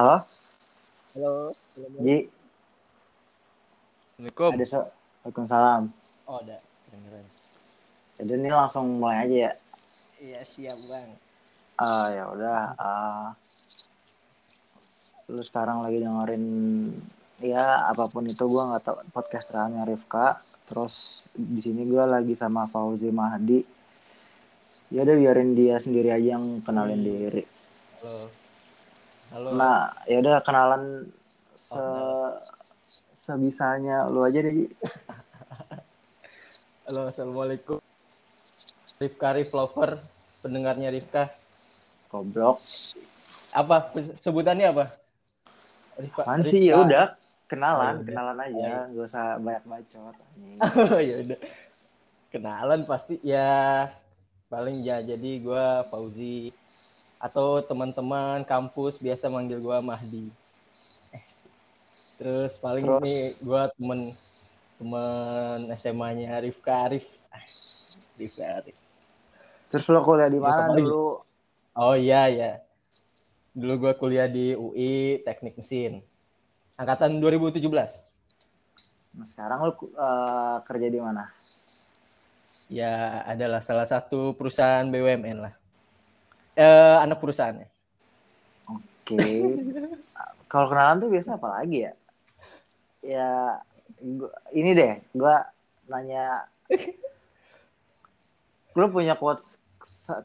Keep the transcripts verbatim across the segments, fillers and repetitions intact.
Halo? Halo. Ji. Assalamualaikum. Ada so- Waalaikumsalam. Oh, ada. Keren-keren. Jadi ini langsung mulai aja ya? Iya, siap Bang. Uh, ya udah. Uh, lu sekarang lagi dengerin ya apapun itu, gue nggak tau, podcast terakhirnya Rifka. Terus di sini gue lagi sama Fauzi Mahdi. Ya udah, biarin dia sendiri aja yang kenalin diri. Halo. Halo. Nah, ya udah, kenalan se sebisanya lu aja deh. Halo, assalamualaikum. Rifka Rif Lover, pendengarnya Rifka. Goblok. Apa sebutannya apa? Rifka. Ansi, ya udah. Kenalan, oh, kenalan aja, enggak usah banyak bacot. Oh, ya udah. Kenalan pasti ya, paling ya. Jadi gue Fauzi, atau teman-teman kampus biasa manggil gue Mahdi. Terus paling Terus. Ini gue temen temen S M A-nya Rifka Arif. Rifka Arif. Terus lo kuliah di mana dulu? Oh iya ya. Dulu gue kuliah di U I Teknik Mesin. Angkatan dua ribu tujuh belas. Nah, sekarang lu uh, kerja di mana? Ya, adalah salah satu perusahaan B U M N lah. Eh, anak perusahaannya. Oke. Okay. Kalau kenalan tuh biasa apa lagi ya? Ya, gua, ini deh. Gue nanya. Lu punya quotes,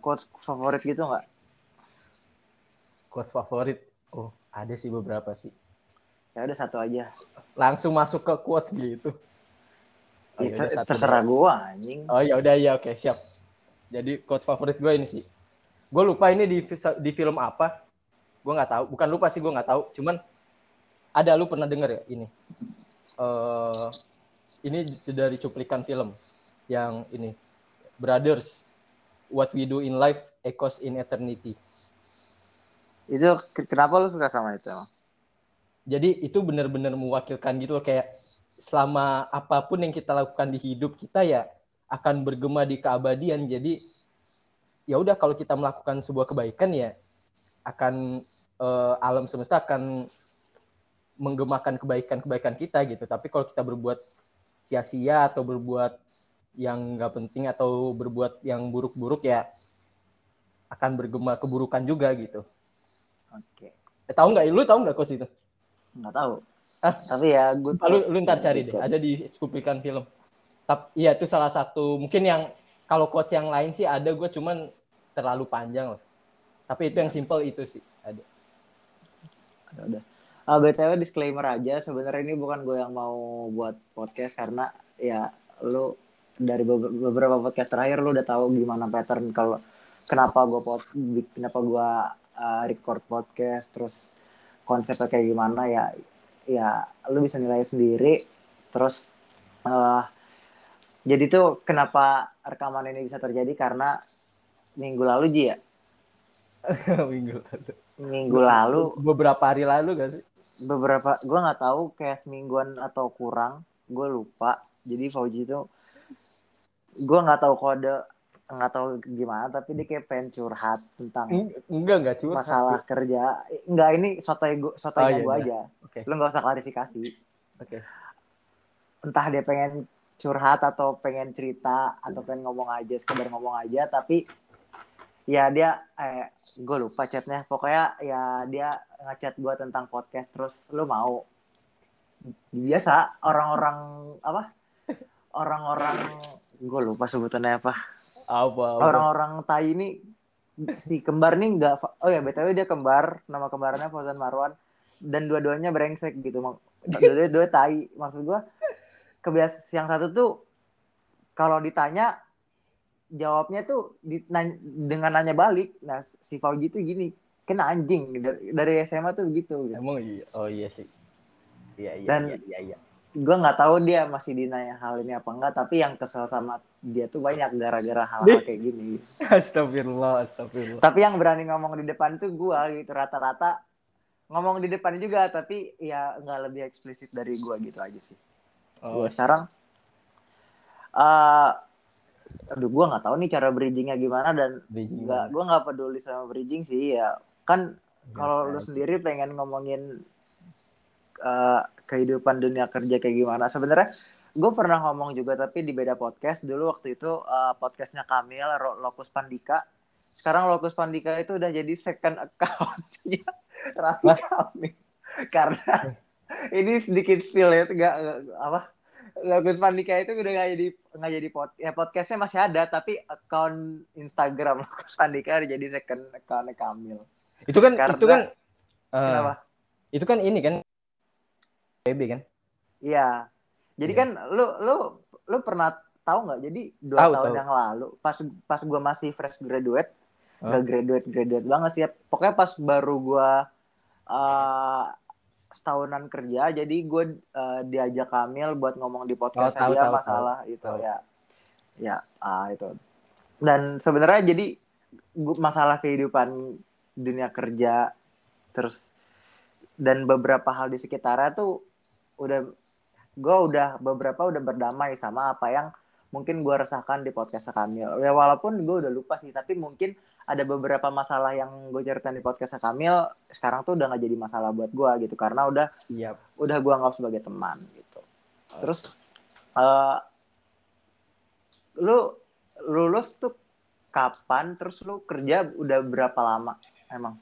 quotes favorit gitu nggak? Quotes favorit? Oh, ada sih beberapa sih. Ya udah, satu aja. Langsung masuk ke quotes gitu. Oh, itu ya terserah gue anjing. Oh ya udah ya, oke, siap. Jadi quotes favorit gue ini sih. Gue lupa ini di di film apa. Gue nggak tahu. Bukan lupa sih, gue nggak tahu. Cuman ada, lu pernah denger ya ini. Uh, ini dari cuplikan film yang ini. Brothers, what we do in life echoes in eternity. Itu kenapa lu suka sama itu? Jadi itu benar-benar mewakilkan gitu loh, kayak selama apapun yang kita lakukan di hidup kita ya akan bergema di keabadian. Jadi ya udah, kalau kita melakukan sebuah kebaikan ya akan eh, alam semesta akan menggemakan kebaikan-kebaikan kita gitu. Tapi kalau kita berbuat sia-sia atau berbuat yang nggak penting atau berbuat yang buruk-buruk ya akan bergema keburukan juga gitu. Oke. Eh, tahu nggak? Lu tahu nggak kok itu? Nggak tahu. Ah, tapi ya gue lu, lu ntar cari deh, ada di cuplikan film. Tapi ya itu salah satu mungkin yang, kalau quotes yang lain sih ada, gue cuman terlalu panjang lah. Tapi itu yang simple itu sih ada. Ada. Ah, B T W disclaimer aja, sebenarnya ini bukan gue yang mau buat podcast, karena ya lu dari beberapa podcast terakhir lu udah tahu gimana pattern kalau kenapa gue pot kenapa gue uh, record podcast, terus konsepnya kayak gimana ya, ya lu bisa nilai sendiri. Terus uh, jadi tuh kenapa rekaman ini bisa terjadi karena minggu lalu Ji ya minggu lalu minggu lalu beberapa hari lalu gak sih, beberapa, gue nggak tahu kayak semingguan atau kurang, gue lupa. Jadi Fauzi tuh gue nggak tahu kode, nggak tahu gimana, tapi dia kayak pengen curhat tentang enggak enggak curhat masalah kerja. Enggak, ini sotoy gue sotoynya oh, gue iya, aja okay. Lu nggak usah klarifikasi, oke okay. Entah dia pengen curhat atau pengen cerita atau pengen ngomong aja, sekedar ngomong aja, tapi ya dia eh gue lupa chatnya, pokoknya ya dia ngechat gue tentang podcast. Terus lu mau, biasa orang-orang apa orang-orang gue lupa sebutannya apa. Apa, apa orang-orang tai ini, si kembar nih nggak, oh ya B T W dia kembar, nama kembarnya Fauzan Marwan, dan dua-duanya brengsek gitu, dua-duanya dua tai. Maksud gue kebias yang satu tuh kalau ditanya jawabnya tuh ditanya, dengan nanya balik. Nah si Fauzi tuh gini, kena anjing dari, dari S M A tuh begitu gitu. Emang iya, oh iya sih iya iya dan, iya, iya, iya. Gue nggak tahu dia masih dinanya hal ini apa enggak, tapi yang kesel sama dia tuh banyak gara-gara hal-hal kayak gini. Astagfirullah, astagfirullah. Tapi yang berani ngomong di depan tuh gue gitu, rata-rata ngomong di depan juga, tapi ya nggak lebih eksplisit dari gue gitu aja sih. Oh. Gue sekarang, uh, aduh gue nggak tahu nih cara bridgingnya gimana, dan nggak, gue nggak peduli sama bridging sih ya, kan Kalau lu sendiri pengen ngomongin uh, kehidupan dunia kerja kayak gimana? Sebenarnya gue pernah ngomong juga tapi di beda podcast dulu waktu itu uh, podcastnya Kamil Lokus Pandika. Sekarang Lokus Pandika itu udah jadi second account-nya Radikal nih. Karena ini sedikit spill ya, nggak apa? Lokus Pandika itu udah nggak jadi nggak jadi pod, ya podcastnya masih ada tapi account Instagram Lokus Pandika udah jadi second account Kamil. Itu kan karena, itu kan uh, itu kan ini kan B B kan? Iya. Jadi yeah. kan lu lu lu pernah tahu nggak? Jadi dua tau, tahun tau. yang lalu pas pas gue masih fresh graduate, nggak oh. graduate graduate banget sih. Ya. Pokoknya pas baru gue uh, setahunan kerja, jadi gue uh, diajak Kamil buat ngomong di podcast oh, dia masalah tau. itu tau. ya, ya uh, itu. Dan sebenarnya jadi gua, masalah kehidupan dunia kerja terus dan beberapa hal di sekitarnya tuh udah gue udah beberapa udah berdamai sama apa yang mungkin gue resahkan di podcast Kamil ya, walaupun gue udah lupa sih tapi mungkin ada beberapa masalah yang gue ceritain di podcast Kamil sekarang tuh udah nggak jadi masalah buat gue gitu karena udah yep. udah gue anggap sebagai teman gitu. Terus uh, lu lulus tuh kapan, terus lu kerja udah berapa lama emang?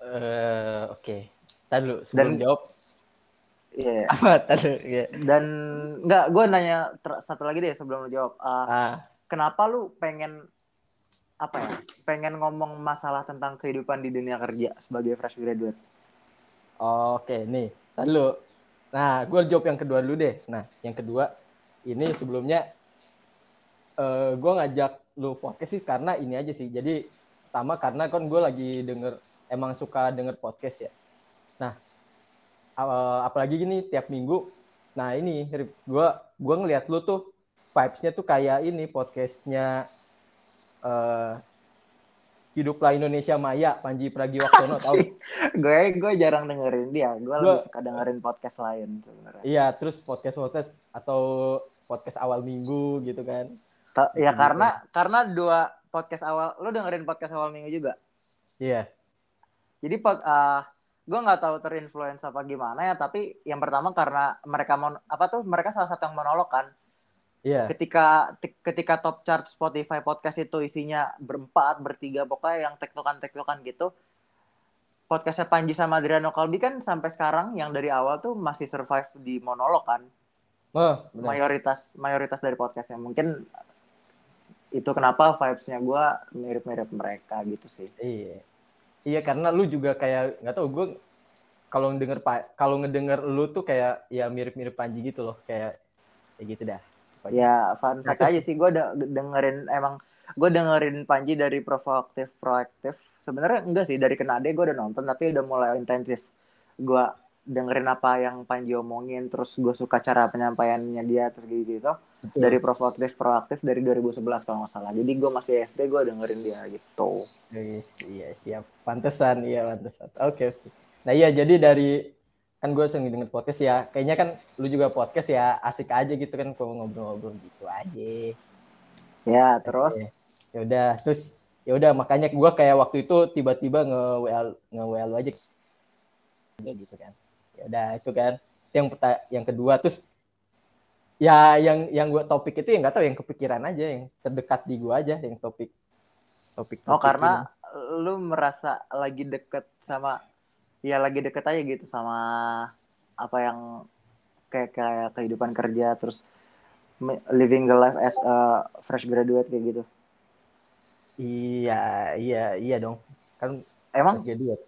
Uh, Oke, okay. tadi lu sebelum dan, jawab. Iya. Yeah. Apa tadi? Yeah. Dan nggak, gue nanya ter- satu lagi deh sebelum lu jawab. Uh, ah. Kenapa lu pengen apa ya? Pengen ngomong masalah tentang kehidupan di dunia kerja sebagai fresh graduate? Oke, okay, nih tadi lu. Nah, gue jawab yang kedua dulu deh. Nah, yang kedua ini sebelumnya uh, gue ngajak lu podcast sih karena ini aja sih. Jadi pertama karena kan gue lagi denger, emang suka denger podcast ya. Nah apalagi gini tiap minggu. Nah ini gue gue ngeliat lu tuh vibes-nya tuh kayak ini podcastnya uh, Hiduplah Indonesia Maya Panji Pragiwaksono. Tau? Gue gue jarang dengerin dia. Gue lebih suka dengerin podcast lain sebenarnya. Iya, terus podcast podcast atau podcast awal minggu gitu kan. Ya karena karena dua podcast awal, lu dengerin podcast awal minggu juga? Iya. Jadi uh, gue nggak tahu terinfluence apa gimana ya, tapi yang pertama karena mereka mon, apa tuh mereka salah satu yang monolog kan? Iya. Ketika t- ketika top chart Spotify podcast itu isinya berempat bertiga pokoknya yang tektokan tektokan gitu. Podcastnya Panji sama Adriano Kalbi kan sampai sekarang yang dari awal tuh masih survive di monolog kan? Oh, mayoritas mayoritas dari podcastnya mungkin. Itu kenapa vibes-nya gue mirip-mirip mereka gitu sih. Iya, iya karena lu juga kayak nggak tau gue kalau ngedenger kalau ngedenger lu tuh kayak ya mirip-mirip Panji gitu loh kayak ya gitu dah. Panji. Ya fun fact aja sih gue da- dengerin emang gue dengerin Panji dari provokatif proaktif sebenarnya enggak sih dari Kenade gue udah nonton tapi udah mulai intensif gue dengerin apa yang Panji omongin terus gue suka cara penyampaiannya dia terus gitu-gitu. Dari provokatif proaktif dari dua ribu sebelas kalau nggak salah. Jadi gue masih S D gue dengerin dia gitu. Yes, iya siap. Pantesan, iya pantesan. Oke. Okay. Nah iya jadi dari kan gue sering denger podcast ya. Kayaknya kan lu juga podcast ya asik aja gitu kan kalau ngobrol-ngobrol gitu aja. Ya terus. Ya udah terus ya udah makanya gue kayak waktu itu tiba-tiba nge-W L nge-W L aja gitu kan. Ya udah itu kan. Yang peta- yang kedua terus. Ya yang yang gue topik itu yang nggak tahu yang kepikiran aja yang terdekat di gue aja yang topik topik. Oh karena ini. Lu merasa lagi deket sama ya lagi deket aja gitu sama apa yang kayak kayak kehidupan kerja terus living the life as a fresh graduate kayak gitu. Iya iya iya dong kan emang jadi.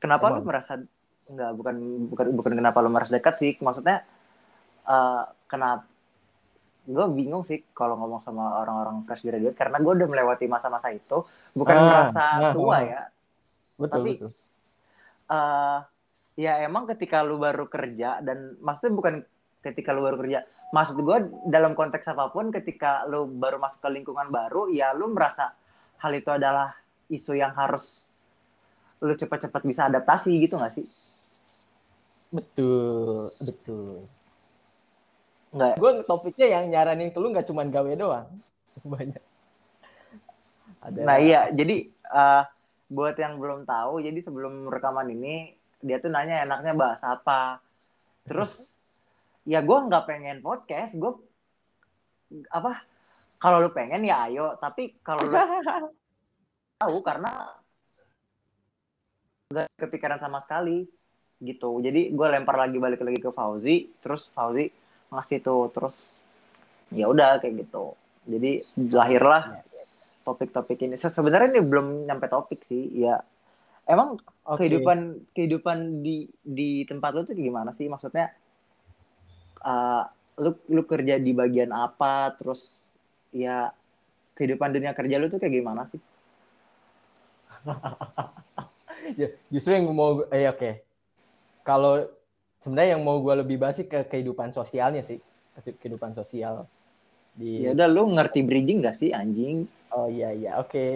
Kenapa emang? Lu merasa nggak bukan bukan bukan kenapa lu merasa dekat sih maksudnya. Uh, kenapa gue bingung sih kalau ngomong sama orang-orang fresh graduate karena gue udah melewati masa-masa itu bukan ah, merasa nah, tua nah. ya betul, tapi betul. Uh, ya emang ketika lu baru kerja dan maksudnya bukan ketika lu baru kerja maksud gue dalam konteks apapun ketika lu baru masuk ke lingkungan baru ya lu merasa hal itu adalah isu yang harus lu cepat-cepat bisa adaptasi gitu nggak sih? Betul betul. Nggak. Gue topiknya yang nyaranin ke lu nggak cuma gawe doang banyak. Ada nah iya jadi uh, buat yang belum tahu, jadi sebelum rekaman ini dia tuh nanya enaknya bahas apa. Terus ya gue nggak pengen podcast, gue apa? Kalau lu pengen ya ayo, tapi kalau lu tahu karena nggak kepikiran sama sekali gitu. Jadi gue lempar lagi balik lagi ke Fauzi, terus Fauzi ngasih tuh, terus ya udah kayak gitu. Jadi lahirlah topik-topik ini. So, sebenarnya ini belum nyampe topik sih. Ya emang okay. kehidupan kehidupan di di tempat lu tuh gimana sih? Maksudnya uh, lu lu kerja di bagian apa? Terus ya kehidupan dunia kerja lu tuh kayak gimana sih? Ya, justru yang mau eh oke. Okay. Kalau sebenarnya yang mau gue lebih bahas ke kehidupan sosialnya sih. Kehidupan sosial. Di... Ya udah lu ngerti bridging gak sih anjing? Oh iya iya oke okay.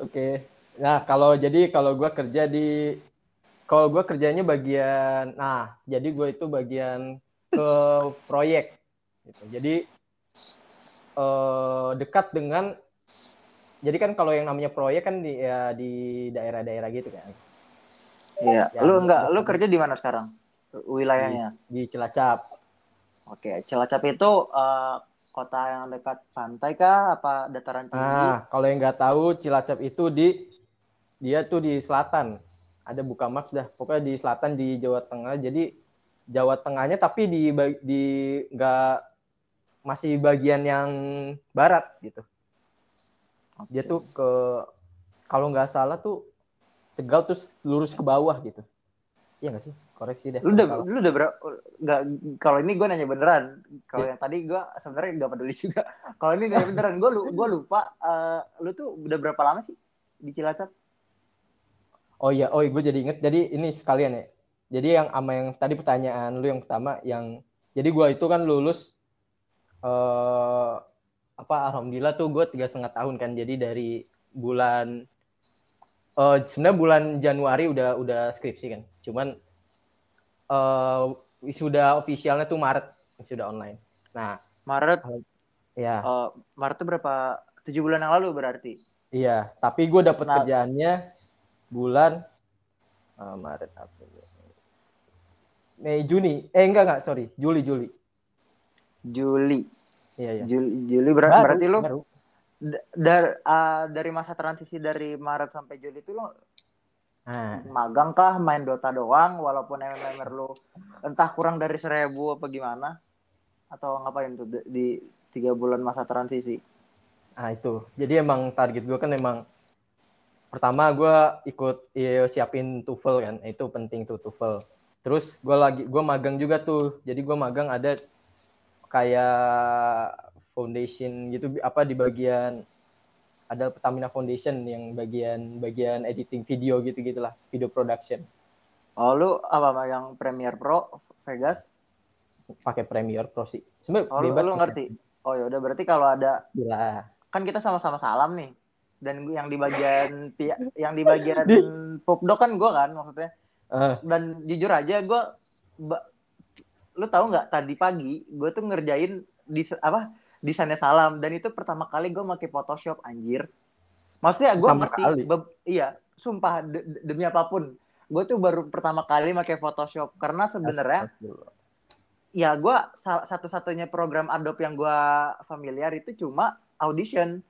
oke okay. Nah kalau jadi kalau gue kerja di kalau gue kerjanya bagian nah jadi gue itu bagian ke proyek gitu. Jadi eh, dekat dengan jadi kan kalau yang namanya proyek kan di ya, di daerah-daerah gitu kan. Iya. Ya, lu enggak lu kerja di mana sekarang wilayahnya? Di, di Cilacap. Oke okay. Cilacap itu uh, kota yang dekat pantai kah apa dataran tinggi? Nah, kalau yang nggak tahu Cilacap itu di dia tuh di selatan. Ada buka maps dah. Pokoknya di selatan di Jawa Tengah. Jadi Jawa Tengahnya tapi di di nggak masih bagian yang barat gitu. Dia tuh ke kalau nggak salah tuh Tegal terus lurus ke bawah gitu. Iya nggak sih? Koreksi deh. Lu udah lu udah berapa enggak kalau ini gue nanya beneran. Kalau yeah. yang tadi gue sebenarnya enggak peduli juga. Kalau ini nanya beneran gue lu gue lupa uh, lu tuh udah berapa lama sih di Cilacap? Oh iya, oh gue jadi inget. Jadi ini sekalian ya. Jadi yang sama yang tadi pertanyaan lu yang pertama yang jadi gue itu kan lulus uh, apa alhamdulillah tuh gue tiga setengah tahun kan. Jadi dari bulan uh, sebenarnya bulan Januari udah udah skripsi kan. Cuman Uh, wisuda officialnya tuh Maret wisuda online. Nah Maret ya uh, Maret tuh berapa tujuh bulan yang lalu berarti. Iya tapi gue dapet nah. kerjaannya bulan uh, Maret April Mei Juni eh enggak enggak sorry Juli Juli Juli iya, iya. Juli Juli ber- baru, berarti lo d- dar uh, dari masa transisi dari Maret sampai Juli itu lo Hmm. magang kah, main Dota doang walaupun M M R lu entah kurang dari seribu apa gimana atau ngapain tuh di tiga bulan masa transisi. Nah itu jadi emang target gue kan emang pertama gue ikut ya, siapin TOEFL kan itu penting tuh TOEFL. Terus gue lagi gue magang juga tuh jadi gue magang ada kayak foundation gitu apa di bagian ada Pertamina Foundation yang bagian bagian editing video gitu-gitulah, video production. Oh, lu apa yang Premiere Pro Vegas? Pakai Premiere Pro sih. Sebenarnya oh, bebas. Lu, lu ngerti. Oh, ya udah berarti kalau ada ya. Kan kita sama-sama salam nih. Dan yang di bagian yang di bagian popdo kan gue kan maksudnya. Uh. Dan jujur aja gue ba- lu tahu nggak tadi pagi gue tuh ngerjain di apa? Desainnya salam dan itu pertama kali gue pakai Photoshop anjir. Maksudnya gue ngerti be- iya, sumpah de- de- demi apapun. Gue tuh baru pertama kali pakai Photoshop karena sebenarnya ya gue satu-satunya program Adobe yang gue familiar itu cuma Audition.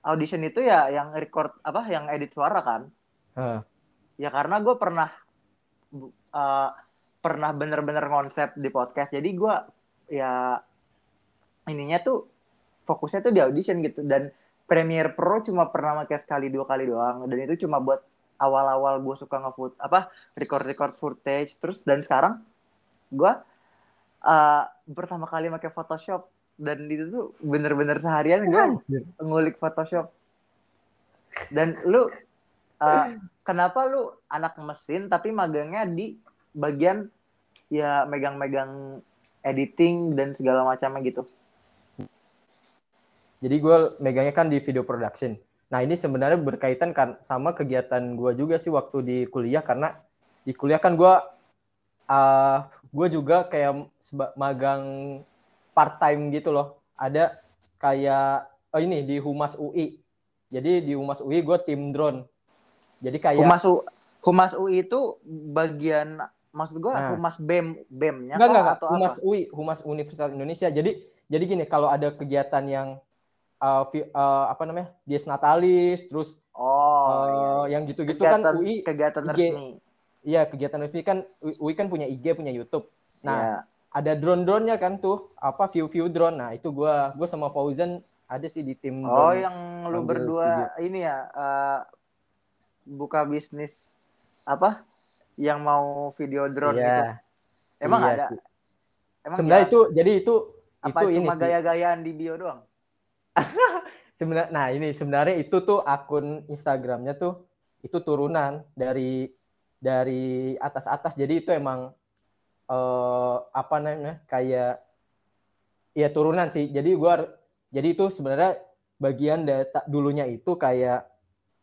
Audition itu ya yang record apa yang edit suara kan? Huh. Ya karena gue pernah uh, pernah bener-bener konsep di podcast. Jadi gue ya ininya tuh fokusnya tuh di Audition gitu dan Premiere Pro cuma pernah pakai sekali dua kali doang dan itu cuma buat awal-awal gue suka ngefoot apa record-record footage terus dan sekarang gue uh, pertama kali pakai Photoshop dan itu tuh bener-bener seharian gue ngulik Photoshop. Dan lu uh, kenapa lu anak mesin tapi magangnya di bagian ya megang-megang editing dan segala macamnya gitu. Jadi gue megangnya kan di video production. Nah ini sebenarnya berkaitan kan sama kegiatan gue juga sih waktu di kuliah karena di kuliah kan gue uh, gue juga kayak magang part time gitu loh. Ada kayak oh ini di Humas U I. Jadi di Humas U I gue tim drone. Jadi kayak Humas, U, Humas U I itu bagian, maksud gue nah. Humas BEM BEM-nya enggak, enggak, atau Humas apa? U I, Humas Universitas Indonesia. Jadi jadi gini, kalau ada kegiatan yang uh, uh, apa namanya? Dies Natalis, terus oh, uh, iya. yang gitu-gitu kegiatan, kan U I kegiatan I G, resmi. Iya, kegiatan resmi kan U I kan punya I G, punya YouTube. Nah, yeah. ada drone-drone-nya kan tuh, apa view-view drone. Nah, itu gue gue sama Fauzan ada sih di tim. Oh, yang lu berdua video. Ini ya uh, buka bisnis apa? Yang mau video drone yeah. gitu. Emang iya, ada? Emang sebenarnya ya? Itu, jadi itu apa itu cuma ini, gaya-gayaan di bio doang? Sebenarnya, nah ini sebenarnya itu tuh akun Instagramnya tuh itu turunan dari dari atas-atas. Jadi itu emang eh, apa namanya kayak ya turunan sih. Jadi gua jadi itu sebenarnya bagian data dulunya itu kayak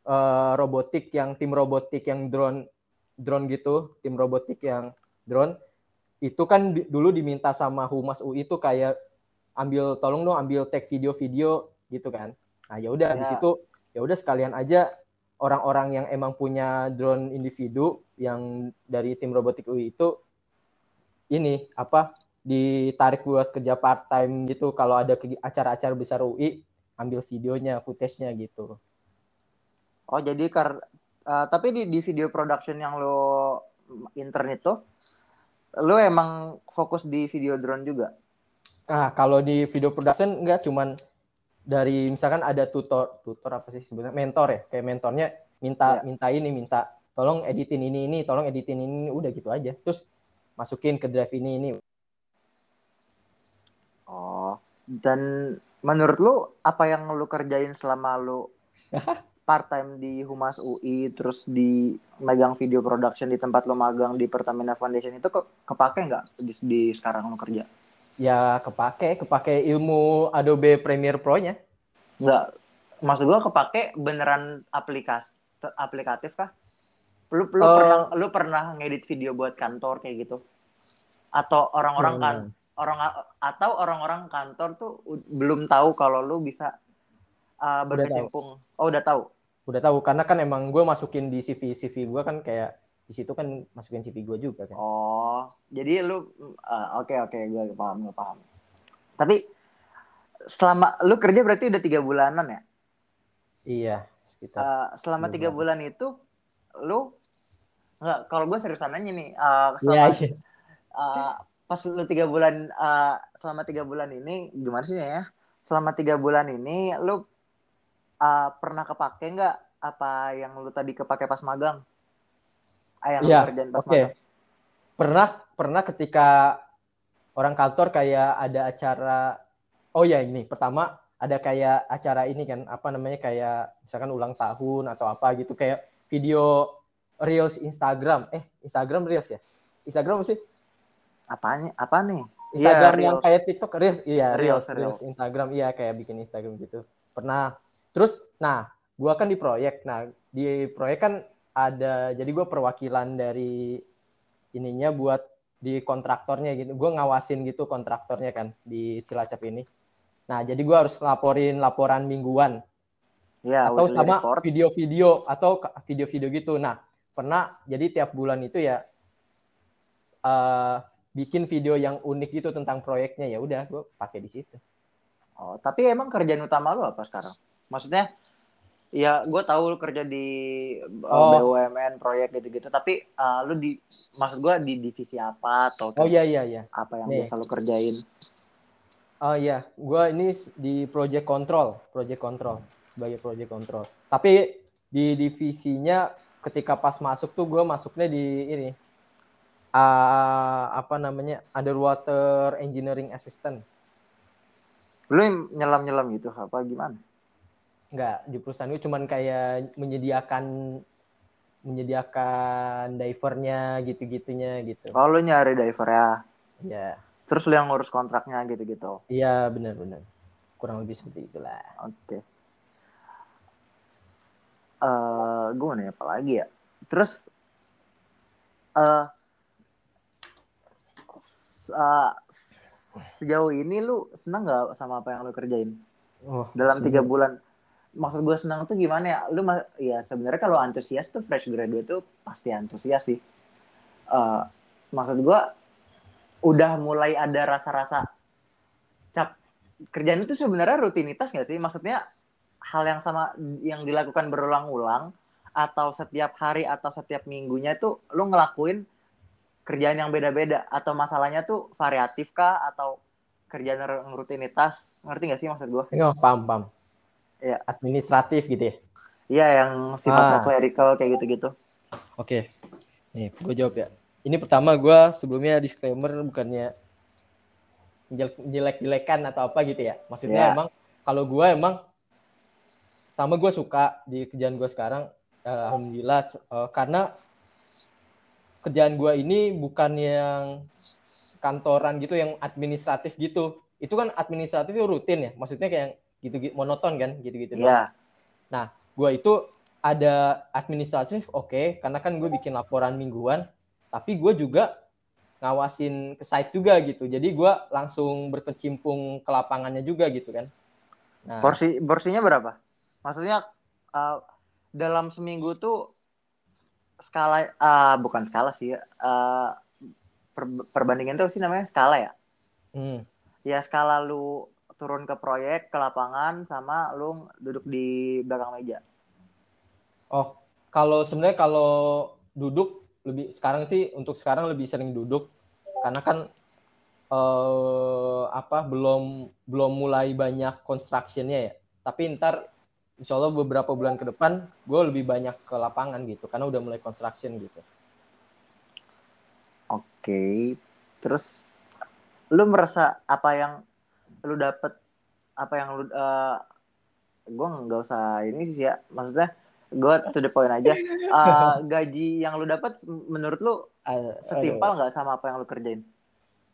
eh, robotik yang tim robotik yang drone drone gitu, tim robotik yang drone itu kan di, dulu diminta sama Humas U I itu kayak ambil tolong dong ambil tag video-video gitu kan. Nah, yaudah, ya udah habis itu ya udah sekalian aja orang-orang yang emang punya drone individu yang dari tim robotik U I itu ini apa ditarik buat kerja part time gitu, kalau ada acara-acara besar U I ambil videonya, footage-nya gitu. Oh, jadi kar- Uh, tapi di, di video production yang lo intern itu, lo emang fokus di video drone juga? Ah, kalau di video production enggak, cuman dari misalkan ada tutor, tutor apa sih sebenarnya mentor ya, kayak mentornya minta yeah. minta ini, minta tolong editin ini ini, tolong editin ini, udah gitu aja, terus masukin ke drive ini ini. Oh, dan menurut lo apa yang lo kerjain selama lo part time di Humas U I terus di megang video production di tempat lo magang di Pertamina Foundation itu ke, kepake nggak di, di sekarang lo kerja? Ya kepake, kepake ilmu Adobe Premiere Pro-nya. Nggak, maksud gua kepake beneran aplikasi aplikatif kah? Lo lo uh, pernah lo pernah ngedit video buat kantor kayak gitu? Atau orang-orang hmm. kan orang atau orang-orang kantor tuh belum tahu kalau lo bisa Uh, berkecimpung. Oh, udah tahu. Udah tahu karena kan emang gue masukin di C V C V gue kan kayak di situ kan masukin C V gue juga kan. Oh, jadi lu oke oke gue paham gue paham. Tapi selama lu kerja berarti udah tiga bulanan ya? Iya, sekitar. Uh, selama tiga bulan itu lu enggak, kalau gue seriusan nanya nih, uh, selama yeah, yeah. Uh, pas lu tiga bulan uh, selama tiga bulan ini gimana sih ya? Selama tiga bulan ini lu Uh, pernah kepake nggak apa yang lu tadi kepake pas magang? Yang ya, kerjaan pas okay. magang? Pernah, pernah ketika orang kantor kayak ada acara, oh ya ini pertama ada kayak acara ini kan, apa namanya kayak misalkan ulang tahun atau apa gitu, kayak video reels Instagram, eh Instagram reels ya? Instagram sih? Apanya? Apa nih? Instagram ya, yang reels. Kayak TikTok reels, iya reels, reels, reels, reels Instagram, iya kayak bikin Instagram gitu. Pernah. Terus, nah, gue kan di proyek. Nah, di proyek kan ada, jadi gue perwakilan dari ininya buat di kontraktornya gitu. Gue ngawasin gitu kontraktornya kan di Cilacap ini. Nah, jadi gue harus laporin laporan mingguan. Ya, atau sama report. Video-video, atau video-video gitu. Nah, pernah, jadi tiap bulan itu ya uh, bikin video yang unik gitu tentang proyeknya. Ya udah, gue pakai di situ. Oh, tapi emang kerjaan utama lo apa sekarang? Maksudnya, ya gue tahu lu kerja di oh. B U M N, proyek gitu-gitu. Tapi uh, lu di, maksud gue di divisi apa atau oh, iya, iya, iya. apa yang nih. Biasa lu kerjain? Oh iya, gue ini di project control, project control, sebagai project control. Tapi di divisinya ketika pas masuk tuh gue masuknya di ini, uh, apa namanya, underwater engineering assistant. Lu nyelam-nyelam gitu apa gimana? Enggak, di perusahaan gue cuman kayak menyediakan menyediakan divernya gitu-gitunya gitu. Oh, lu nyari diver ya? Iya. Terus lu yang ngurus kontraknya gitu-gitu? Iya, benar-benar. Kurang lebih seperti itulah. Oke. Okay. Uh, gue mau nanya apa lagi ya? Terus, uh, uh, sejauh ini lu senang gak sama apa yang lu kerjain? Oh, dalam tiga bulan maksud gue senang tuh gimana ya, lu ya sebenarnya kalau antusias tuh fresh graduate tuh pasti antusias sih. Uh, maksud gue udah mulai ada rasa-rasa cap kerjaan itu sebenarnya rutinitas nggak sih? Maksudnya hal yang sama yang dilakukan berulang-ulang atau setiap hari atau setiap minggunya itu lu ngelakuin kerjaan yang beda-beda atau masalahnya tuh variatif kah atau kerjaan rutinitas, ngerti nggak sih maksud gue? Enggak, paham paham. Ya administratif gitu ya? Iya, yang sifatnya ah. clerical kayak gitu-gitu. Oke, nih gue jawab ya. Ini pertama gue sebelumnya disclaimer bukannya jelek-jelekan atau apa gitu ya. Maksudnya yeah. emang kalau gue emang pertama gue suka di kerjaan gue sekarang, alhamdulillah, karena kerjaan gue ini bukan yang kantoran gitu, yang administratif gitu. Itu kan administratif itu rutin ya, maksudnya kayak gitu-gitu monoton kan, gitu-gitu. Iya. Yeah. Nah, gue itu ada administratif, oke, okay, karena kan gue bikin laporan mingguan, tapi gue juga ngawasin ke site juga gitu. Jadi gue langsung berkecimpung ke lapangannya juga gitu kan. Nah, porsi porsinya berapa? Maksudnya uh, dalam seminggu tuh skala uh, bukan skala sih ya. Uh, per, perbandingan tuh sih namanya skala ya. Hmm. Ya skala lu turun ke proyek, ke lapangan, sama lu duduk di belakang meja. Oh, kalau sebenarnya kalau duduk lebih sekarang sih untuk sekarang lebih sering duduk karena kan eh, apa belum belum mulai banyak construction-nya ya. Tapi ntar insya Allah beberapa bulan ke depan gue lebih banyak ke lapangan gitu karena udah mulai construction gitu. Oke, terus lu merasa apa yang lu dapet apa yang lu uh, gue nggak usah ini sih ya, maksudnya gue to the point aja. Uh, gaji yang lu dapet menurut lu uh, setimpal nggak sama apa yang lu kerjain?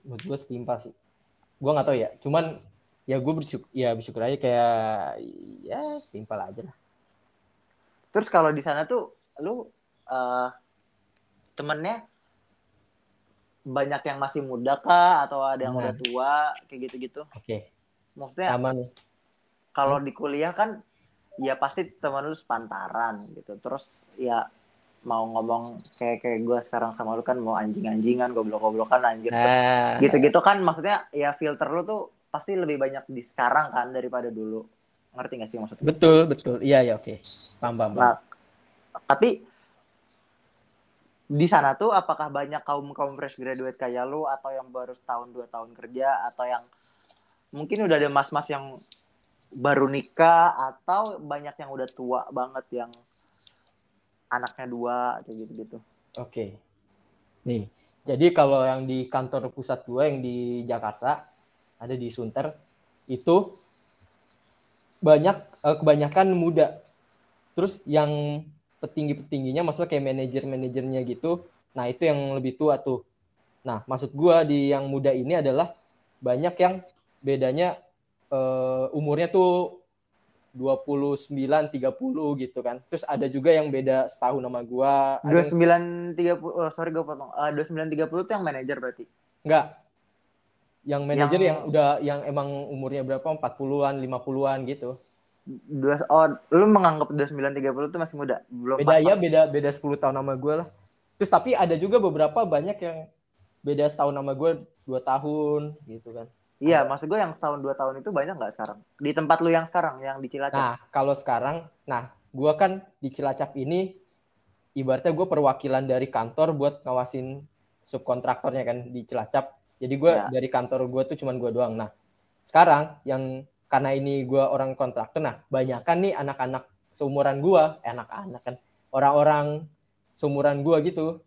Menurut gue setimpal sih, gue nggak tahu ya, cuman ya gue bersyukur ya bersyukur aja kayak ya setimpal aja lah. Terus kalau di sana tuh lu uh, temennya banyak yang masih muda kah atau ada yang nah. udah tua kayak gitu-gitu? Oke. Okay. Maksudnya kalau di kuliah kan ya pasti teman lu sepantaran gitu. Terus ya mau ngomong kayak kayak gue sekarang sama lu kan mau anjing-anjingan, goblok-goblokan anjir. Nah. Gitu-gitu kan maksudnya ya filter lu tuh pasti lebih banyak di sekarang kan daripada dulu. Ngerti gak sih maksudnya? Betul, betul. Iya ya, oke. Okay. Paham-paham. Nah, tapi di sana tuh apakah banyak kaum-kaum fresh graduate kayak lu atau yang baru setahun dua tahun kerja atau yang mungkin udah ada mas-mas yang baru nikah atau banyak yang udah tua banget yang anaknya dua kayak gitu-gitu. Oke. Nih, jadi kalau yang di kantor pusat gua yang di Jakarta ada di Sunter itu banyak kebanyakan muda. Terus yang petinggi-petingginya maksudnya kayak manajer-manajernya gitu. Nah, itu yang lebih tua tuh. Nah, maksud gua di yang muda ini adalah banyak yang bedanya uh, umurnya tuh dua puluh sembilan tiga puluh gitu kan. Terus ada juga yang beda setahun sama gua. dua puluh sembilan tiga puluh oh, sorry gua potong. Uh, dua puluh sembilan tiga puluh tuh yang manajer berarti. Enggak. Yang manajer yang... yang udah yang emang umurnya berapa? empat puluhan, lima puluhan gitu. Dua, oh, lu menganggap dua puluh sembilan tiga puluh itu masih muda? Belum beda pas, ya, pas. beda beda sepuluh tahun sama gue lah. Terus tapi ada juga beberapa banyak yang beda setahun sama gue dua tahun gitu kan. Iya, ada. Maksud gue yang setahun dua tahun itu banyak gak sekarang? Di tempat lu yang sekarang, yang di Cilacap? Nah, kalau sekarang, nah gue kan di Cilacap ini ibaratnya gue perwakilan dari kantor buat ngawasin subkontraktornya kan di Cilacap. Jadi gue ya. Dari kantor gue tuh cuman gue doang. Nah, sekarang yang karena ini gue orang kontraktor, nah banyak kan nih anak-anak seumuran gue, eh, anak-anak kan, orang-orang seumuran gue gitu,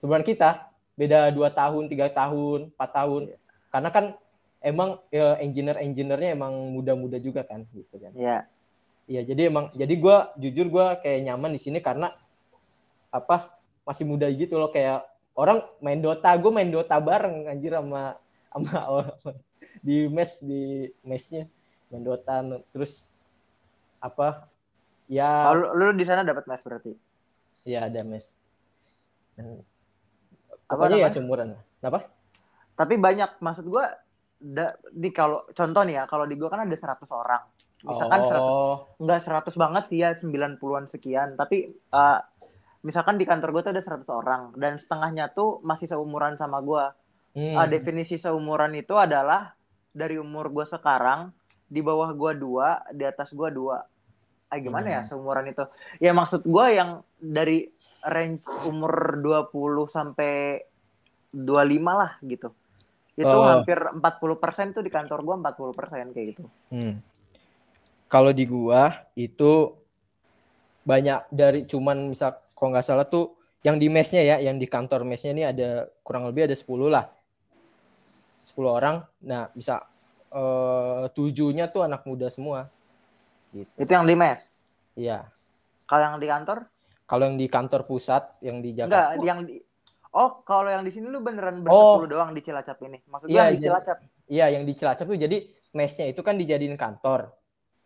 seumuran kita, beda dua tahun, tiga tahun, empat tahun, yeah. Karena kan emang ya, engineer-engineernya emang muda-muda juga kan, gitu kan. Iya. Yeah. Iya, jadi emang, jadi gue jujur gue kayak nyaman di sini karena apa masih muda gitu loh, kayak orang main Dota, gue main Dota bareng anjir sama sama orang. Di mes di mesnya mendotan terus apa ya. Oh, lu, lu di sana dapat mes berarti? Iya ada mes. Apa namanya ya seumuran? Kenapa? Tapi banyak maksud gue da, di kalau contoh nih ya, kalau di gue kan ada seratus orang. Misalkan oh. seratus, enggak seratus banget sih ya, sembilan puluhan sekian, tapi uh, misalkan di kantor gue tuh ada seratus orang dan setengahnya tuh masih seumuran sama gue. Hmm. Uh, definisi seumuran itu adalah dari umur gue sekarang, di bawah gue dua, di atas gue dua. Ah, gimana hmm. ya seumuran itu? Ya maksud gue yang dari range umur dua puluh sampai dua puluh lima lah gitu. Itu oh. hampir empat puluh persen tuh di kantor gue, empat puluh persen kayak gitu. Hmm. Kalau di gue itu banyak dari cuman misal kalau nggak salah tuh yang di mesnya ya, yang di kantor mesnya ini ada kurang lebih ada sepuluh lah. sepuluh orang. Nah, bisa eh, tujuhnya tuh anak muda semua. Gitu. Itu yang di mes? Iya. Kalau yang di kantor? Kalau yang di kantor pusat, yang di Jakarta. Enggak, oh. yang di... Oh, kalau yang di sini lu beneran bersepuluh oh. doang di Cilacap ini? Maksud iya, gue yang di Cilacap? Iya, yang di Cilacap tuh jadi mesnya itu kan dijadiin kantor.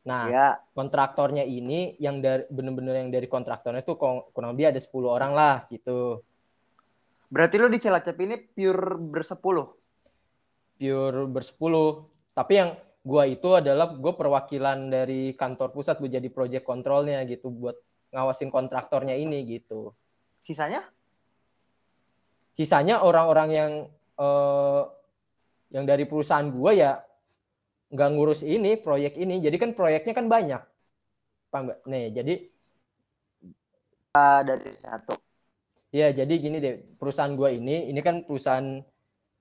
Nah, ya. Kontraktornya ini yang dari, bener-bener yang dari kontraktornya tuh kurang lebih ada sepuluh orang lah gitu. Berarti lu di Cilacap ini pure bersepuluh? Pure bersepuluh. Tapi yang gue itu adalah gue perwakilan dari kantor pusat, gue jadi project controlnya gitu buat ngawasin kontraktornya ini gitu. Sisanya? Sisanya orang-orang yang eh, yang dari perusahaan gue ya nggak ngurus ini proyek ini, jadi kan proyeknya kan banyak, paham nggak? Nih jadi uh, dari satu. Ya jadi gini deh, perusahaan gue ini ini kan perusahaan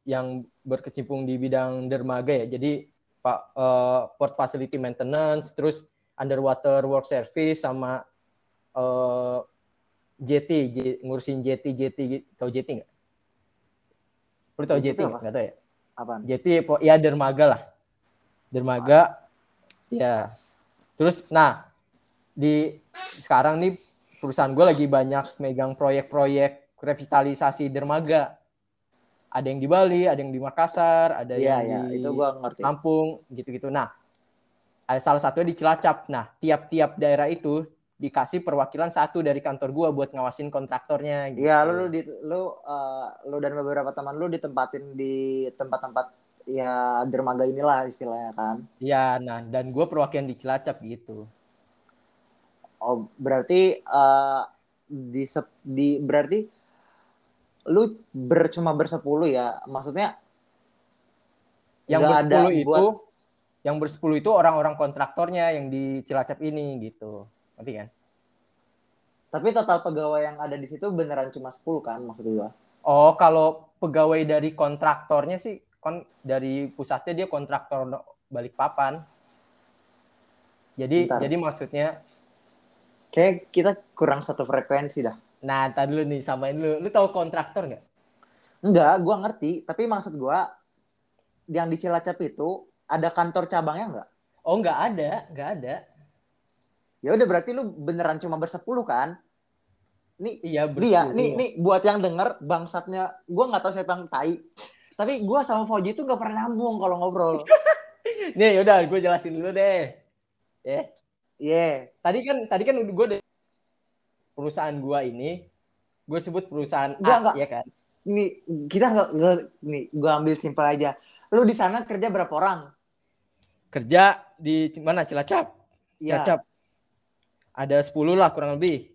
yang berkecimpung di bidang dermaga ya, jadi Uh, port facility maintenance, terus underwater work service sama uh, jetty, j- ngurusin jetty, jetty, tau jetty nggak? Perlu tau jetty nggak tau ya? Apaan? Jetty, ya dermaga lah, dermaga, apaan? Ya. Terus, nah di sekarang nih perusahaan gue lagi banyak megang proyek-proyek revitalisasi dermaga. Ada yang di Bali, ada yang di Makassar, ada ya, yang ya, di itu gua ngerti. Lampung, gitu-gitu. Nah, salah satunya di Cilacap. Nah, tiap-tiap daerah itu dikasih perwakilan satu dari kantor gua buat ngawasin kontraktornya. Iya, gitu. lu di, lu uh, lu dan beberapa teman lu ditempatin di tempat-tempat ya dermaga inilah istilahnya kan. Iya, nah dan gua perwakilan di Cilacap gitu. Oh, berarti uh, di, di berarti lu ber, cuma bersepuluh ya, maksudnya yang bersepuluh itu buat... yang bersepuluh itu orang-orang kontraktornya yang di Cilacap ini gitu, ngerti kan? Tapi total pegawai yang ada di situ beneran cuma sepuluh kan maksud gua? Oh kalau pegawai dari kontraktornya sih kon, dari pusatnya dia kontraktor Balikpapan, jadi Bentar. jadi maksudnya kayak kita kurang satu frekuensi dah. Nah, ntar dulu nih, samain lu. Lu tahu kontraktor nggak? Enggak, gue ngerti. Tapi maksud gue, yang di Cilacap itu, ada kantor cabangnya nggak? Oh, nggak ada. Nggak ada. Ya udah berarti lu beneran cuma bersepuluh kan? Nih, iya, bersepuluh. Nih, nih, nih, buat yang denger, bangsatnya, gue nggak tahu siapa yang tai. Tapi gue sama Fauzi itu nggak pernah nyambung kalau ngobrol. Nih, yaudah, gue jelasin dulu deh. Ya. Yeah. Yeah. Tadi kan, tadi kan gue udah... perusahaan gua ini, gua sebut perusahaan enggak, A, enggak. Ya kan? Ini kita enggak, enggak, nih gua ambil simpel aja. Lu di sana kerja berapa orang? Kerja di mana? Cilacap. Ya. Cilacap. Ada sepuluh lah kurang lebih.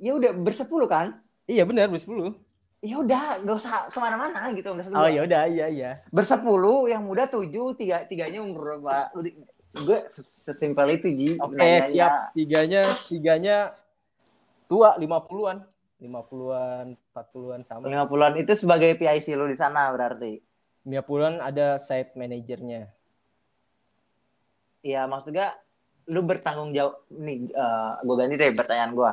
Ya udah bersepuluh kan? Iya benar bersepuluh. Ya udah, enggak usah kemana-mana gitu. Oh ya udah, iya iya. Bersepuluh, yang muda tujuh, tiga tiganya umur berapa? Gue sesimpel itu Ji. Oke okay, siap. Tiganya, tiganya. Tua, lima puluhan. lima puluhan, empat puluhan sama. lima puluhan itu sebagai P I C lu di sana berarti? lima puluhan ada site manajernya. Iya, maksudnya lu bertanggung jawab. Nih, uh, gue ganti deh pertanyaan gue.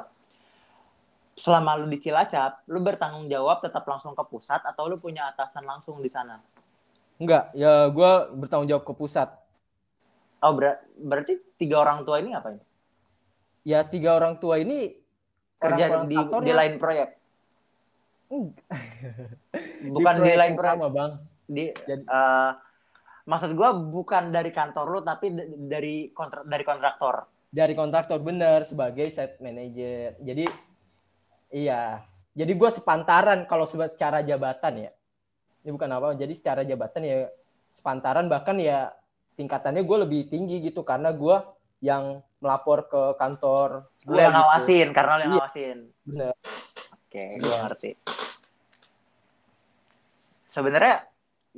Selama lu di Cilacap, lu bertanggung jawab tetap langsung ke pusat atau lu punya atasan langsung di sana? Enggak, ya gue bertanggung jawab ke pusat. Oh, ber- berarti tiga orang tua ini ngapain? Ya, tiga orang tua ini kerja di, di lain proyek. Bukan di, proyek di lain proyek sama, Bang. Di Jadi, uh, maksud gua bukan dari kantor lu tapi dari kontrak dari kontraktor. Dari kontraktor bener sebagai site manager. Jadi iya. Jadi gua sepantaran kalau secara jabatan ya. Ini bukan apa, jadi secara jabatan ya sepantaran, bahkan ya tingkatannya gue lebih tinggi gitu karena gue yang melapor ke kantor gue yang gitu. Ngawasin karena lo yang iya. ngawasin. Bener. Oke, gue ngerti. Sebenarnya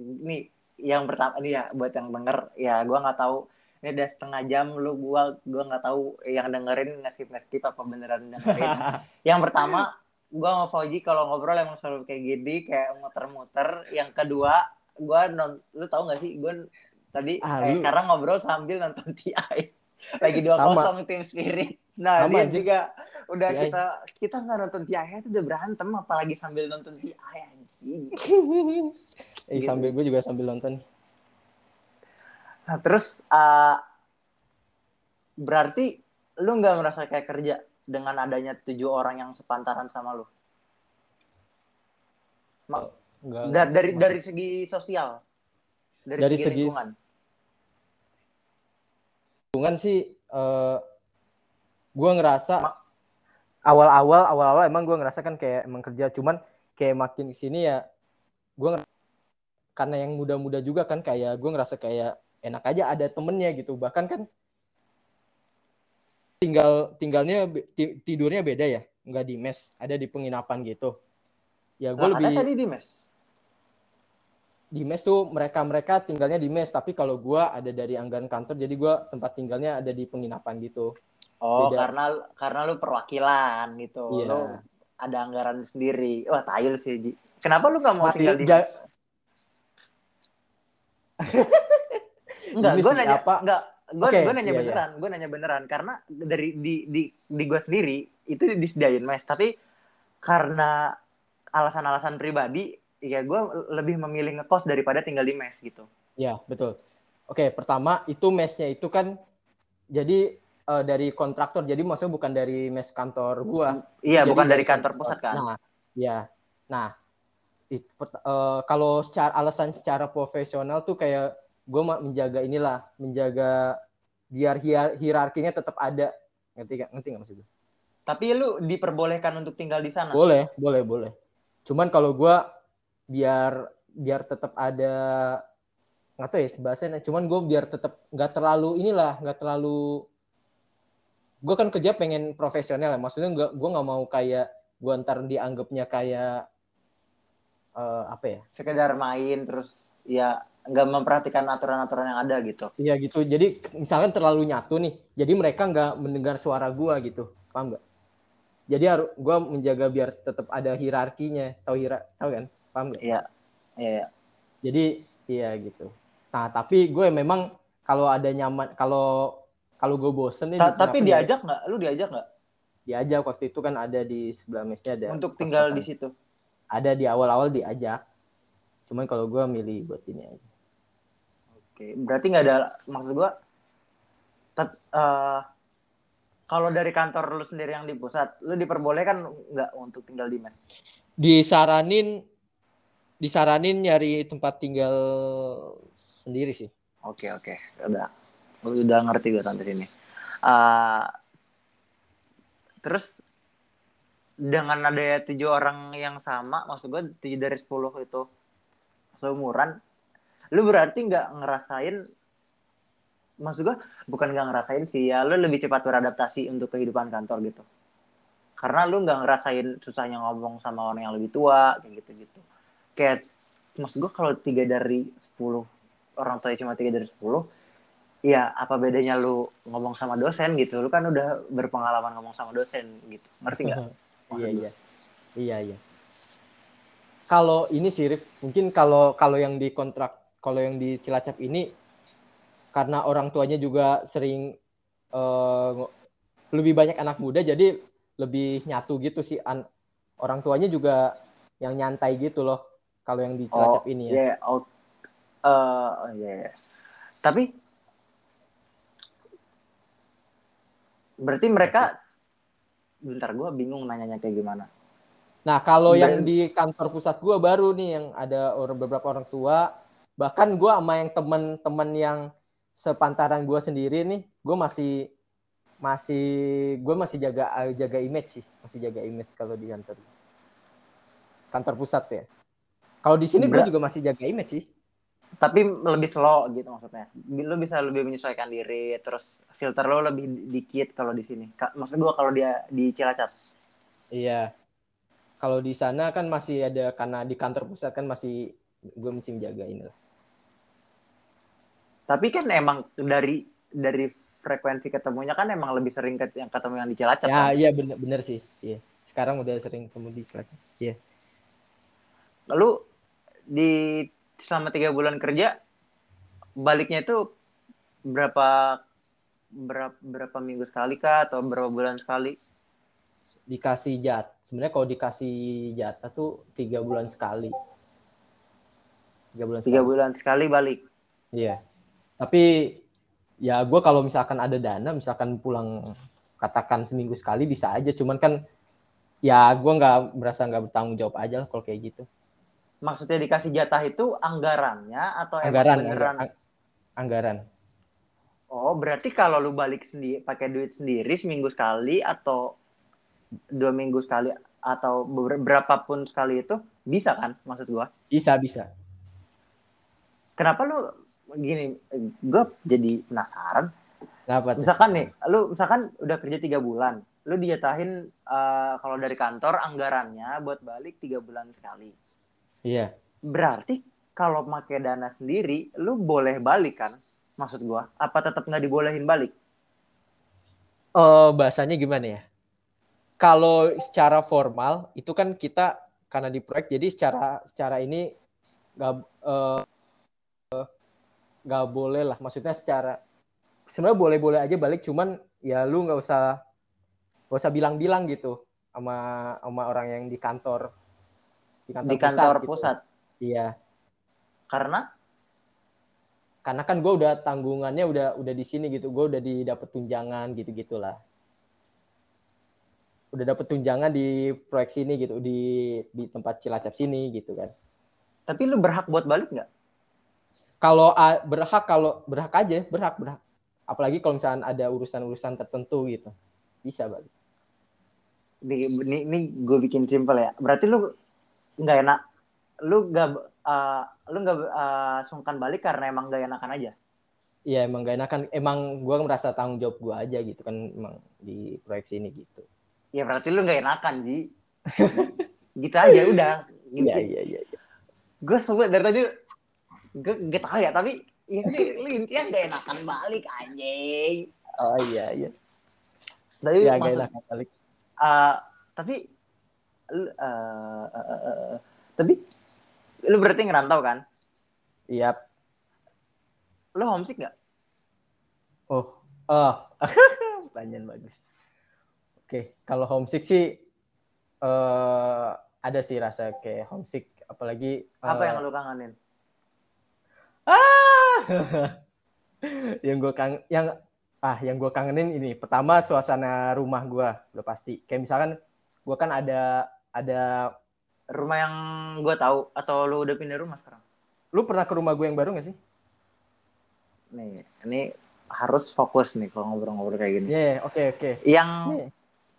ini yang pertama ini ya buat yang denger ya, gue nggak tahu ini udah setengah jam lu gue gue nggak tahu yang dengerin nge-skip nge-skip apa beneran dengerin. Yang pertama gue sama Fauzi kalau ngobrol emang selalu kayak gini, kayak muter-muter. Yang kedua gue non, lu tahu nggak sih gue tadi ah, kayak sekarang ngobrol sambil nonton T I lagi dua kosong Team Spirit. Nah sama dia aja. Juga udah T I. kita kita nggak nonton T I itu udah berantem, apalagi sambil nonton T I anjing. Eh gitu. Sambil gue juga sambil nonton. Nah terus uh, berarti lu nggak merasa kayak kerja dengan adanya tujuh orang yang sepantaran sama lu? Ma- Enggak, da- dari enggak. Dari segi sosial. Dari, dari segi lingkungan. Lingkungan sih uh, gue ngerasa Ma- awal-awal awal-awal emang gue ngerasa kan kayak emang kerja, cuman kayak makin kesini ya gue ngerasa, karena yang muda-muda juga kan kayak gue ngerasa kayak enak aja ada temennya gitu, bahkan kan tinggal tinggalnya ti- tidurnya beda ya, nggak di mes, ada di penginapan gitu ya. Gue nah, lebih ada tadi di mes. Di mes tuh mereka-mereka tinggalnya di mes, tapi kalau gue ada dari anggaran kantor, jadi gue tempat tinggalnya ada di penginapan gitu. Oh, beda. karena karena lu perwakilan gitu, yeah. Lu ada anggaran sendiri. Wah, tayul sih, Ji. Kenapa lu gak mau Masih, tinggal di ja- mes? Enggak, gue nanya, apa? enggak, gue okay, nanya iya, beneran, iya. gue nanya beneran. Karena dari di di di gue sendiri itu disediain mes, tapi karena alasan-alasan pribadi, ya gue lebih memilih ngekos daripada tinggal di mes gitu. Ya betul. Oke, pertama itu mesnya itu kan jadi uh, dari kontraktor, jadi maksudnya bukan dari mes kantor gue. Iya, jadi bukan dari kantor, kantor pusat kan. Nah, ya. Nah, it, uh, kalau secara alasan secara profesional tuh kayak gue menjaga inilah, menjaga biar hier, hierarkinya tetap ada. Ngerti nggak? Ngerti nggak maksud gue? Tapi lu diperbolehkan untuk tinggal di sana? Boleh, boleh, boleh. Cuman kalau gue biar biar tetap ada, nggak tahu ya sebahasanya, cuman gue biar tetap nggak terlalu inilah, nggak terlalu, gue kan kerja pengen profesional ya, maksudnya nggak, gue nggak mau kayak gue ntar dianggapnya kayak uh, apa ya, sekedar main terus ya nggak memperhatikan aturan-aturan yang ada gitu. Iya gitu, jadi misalkan terlalu nyatu nih, jadi mereka nggak mendengar suara gue gitu, paham nggak? Jadi harus gue menjaga biar tetap ada hierarkinya, tahu hierar tahu kan? Paham gak? Iya, iya. Jadi iya gitu. Nah tapi gue memang kalau ada nyaman, kalau kalau gue bosen nih. Ta- tapi diajak nggak? Lu diajak nggak? Diajak waktu itu kan ada di sebelah mesnya ada. Untuk tinggal di situ? Ada di awal-awal diajak. Cuman kalau gue milih buat ini aja. Oke, berarti nggak ada maksud gue. Tet- uh, kalau dari kantor lu sendiri yang di pusat, lu diperbolehkan nggak untuk tinggal di mes? Disaranin. Disaranin nyari tempat tinggal sendiri sih. Oke oke, udah udah ngerti gue sampai sini. Uh, terus dengan ada tujuh orang yang sama, maksud gue tujuh dari sepuluh itu seumuran, lu berarti nggak ngerasain, maksud gue bukan nggak ngerasain sih ya, lu lebih cepat beradaptasi untuk kehidupan kantor gitu. Karena lu nggak ngerasain susahnya ngomong sama orang yang lebih tua kayak gitu-gitu. Kayak, maksud gue kalau tiga dari sepuluh, orang tuanya cuma tiga dari sepuluh, ya apa bedanya lu ngomong sama dosen gitu, lu kan udah berpengalaman ngomong sama dosen gitu, ngerti nggak? Iya, iya, iya, iya. Kalau ini sih, Rif, mungkin kalau kalau yang di kontrak, kalau yang di Cilacap ini, karena orang tuanya juga sering, uh, lebih banyak anak muda, jadi lebih nyatu gitu sih, an- orang tuanya juga yang nyantai gitu loh. Kalau yang di Cilacap oh, ini ya. Yeah, oh, uh, yeah. Tapi berarti mereka, bentar gue bingung nanyanya kayak gimana. Nah kalau ben... yang di kantor pusat gue baru nih yang ada orang, beberapa orang tua. Bahkan gue sama yang teman-teman yang sepantaran gue sendiri nih, gue masih masih gue masih jaga jaga image sih, masih jaga image kalau di kantor kantor pusat ya. Kalau di sini gue juga masih jaga image sih. tapi lebih slow gitu maksudnya. Lo bisa lebih menyesuaikan diri, terus filter lo lebih dikit kalau di sini. Maksud gue kalau dia di Cilacap. Iya. Kalau di sana kan masih ada, karena di kantor pusat kan masih gue mesti jagain lah. Tapi kan emang dari dari frekuensi ketemunya kan emang lebih sering yang ketemu yang di Cilacap. Ya, kan? Iya bener, bener sih. Iya. Sekarang udah sering ketemu di Cilacap. Iya. Lalu di selama tiga bulan kerja baliknya itu berapa berapa berapa minggu sekali kah atau berapa bulan sekali? Dikasih jatah. Sebenarnya kalau dikasih jatah tuh tiga bulan sekali. Tiga bulan. Tiga sekali. bulan sekali balik. Iya, tapi ya gue kalau misalkan ada dana, misalkan pulang katakan seminggu sekali bisa aja. Cuman kan ya gue nggak merasa nggak bertanggung jawab aja lah kalau kayak gitu. Maksudnya dikasih jatah itu anggarannya atau anggaran, beneran? Anggaran. Anggaran. Oh, berarti kalau lu balik sendiri pakai duit sendiri seminggu sekali atau dua minggu sekali atau berapapun sekali itu bisa kan maksud gue? Bisa bisa. Kenapa lu? Gini, gue jadi penasaran. Kenapa? Misalkan nih, lu misalkan udah kerja tiga bulan, lu dijatahin uh, kalau dari kantor anggarannya buat balik tiga bulan sekali. Iya. Berarti kalau pakai dana sendiri, lu boleh balik kan? Maksud gue, apa tetap nggak dibolehin balik? Uh, bahasanya gimana ya? Kalau secara formal itu kan kita karena di proyek, jadi secara secara ini nggak. Uh, Gak boleh lah, maksudnya secara sebenarnya boleh-boleh aja balik, cuman ya lu nggak usah nggak usah bilang-bilang gitu sama sama orang yang di kantor di kantor, di kantor pusat, pusat. Gitu. Iya. Karena karena kan gue udah tanggungannya udah udah di sini gitu, gue udah didapet tunjangan gitu gitulah. Udah dapet tunjangan di proyek sini gitu, di di tempat Cilacap sini gitu kan. Tapi lu berhak buat balik nggak? Kalau berhak kalau berhak aja berhak berhak apalagi kalau misalkan ada urusan-urusan tertentu gitu bisa balik. Ini ini gue bikin simpel ya, berarti lu nggak enak lu nggak uh, lu nggak uh, sungkan balik karena emang nggak enakan aja. Iya emang nggak enakan, emang gue merasa tanggung jawab gue aja gitu kan emang di proyek sini gitu. Ya berarti lu nggak enakan Ji. Gitu aja udah. Iya iya iya. Gue sebut dari tadi. Gue gak tau ya, tapi ini lu intinya gak enakan balik, anjing. Oh iya, iya. Tapi ya, maksud, gak enakan balik. Uh, tapi, uh, uh, uh, uh, tapi, lu berarti ngerantau kan? Iya. Yep. Lu homesick gak? Oh, oh. Pertanyaan bagus. Oke, okay. Kalau homesick sih, uh, ada sih rasa kayak homesick. Apalagi... Uh, Apa yang lu kangenin? Ah, yang gue kang, yang ah yang gue kangenin ini pertama suasana rumah gue udah pasti. Kayak misalkan gue kan ada ada rumah yang gue tahu atau lu udah pindah rumah sekarang? Lu pernah ke rumah gue yang baru nggak sih? Nih, ini harus fokus nih kalau ngobrol-ngobrol kayak gini. Iya, yeah, oke okay, oke. Okay. Yang yeah.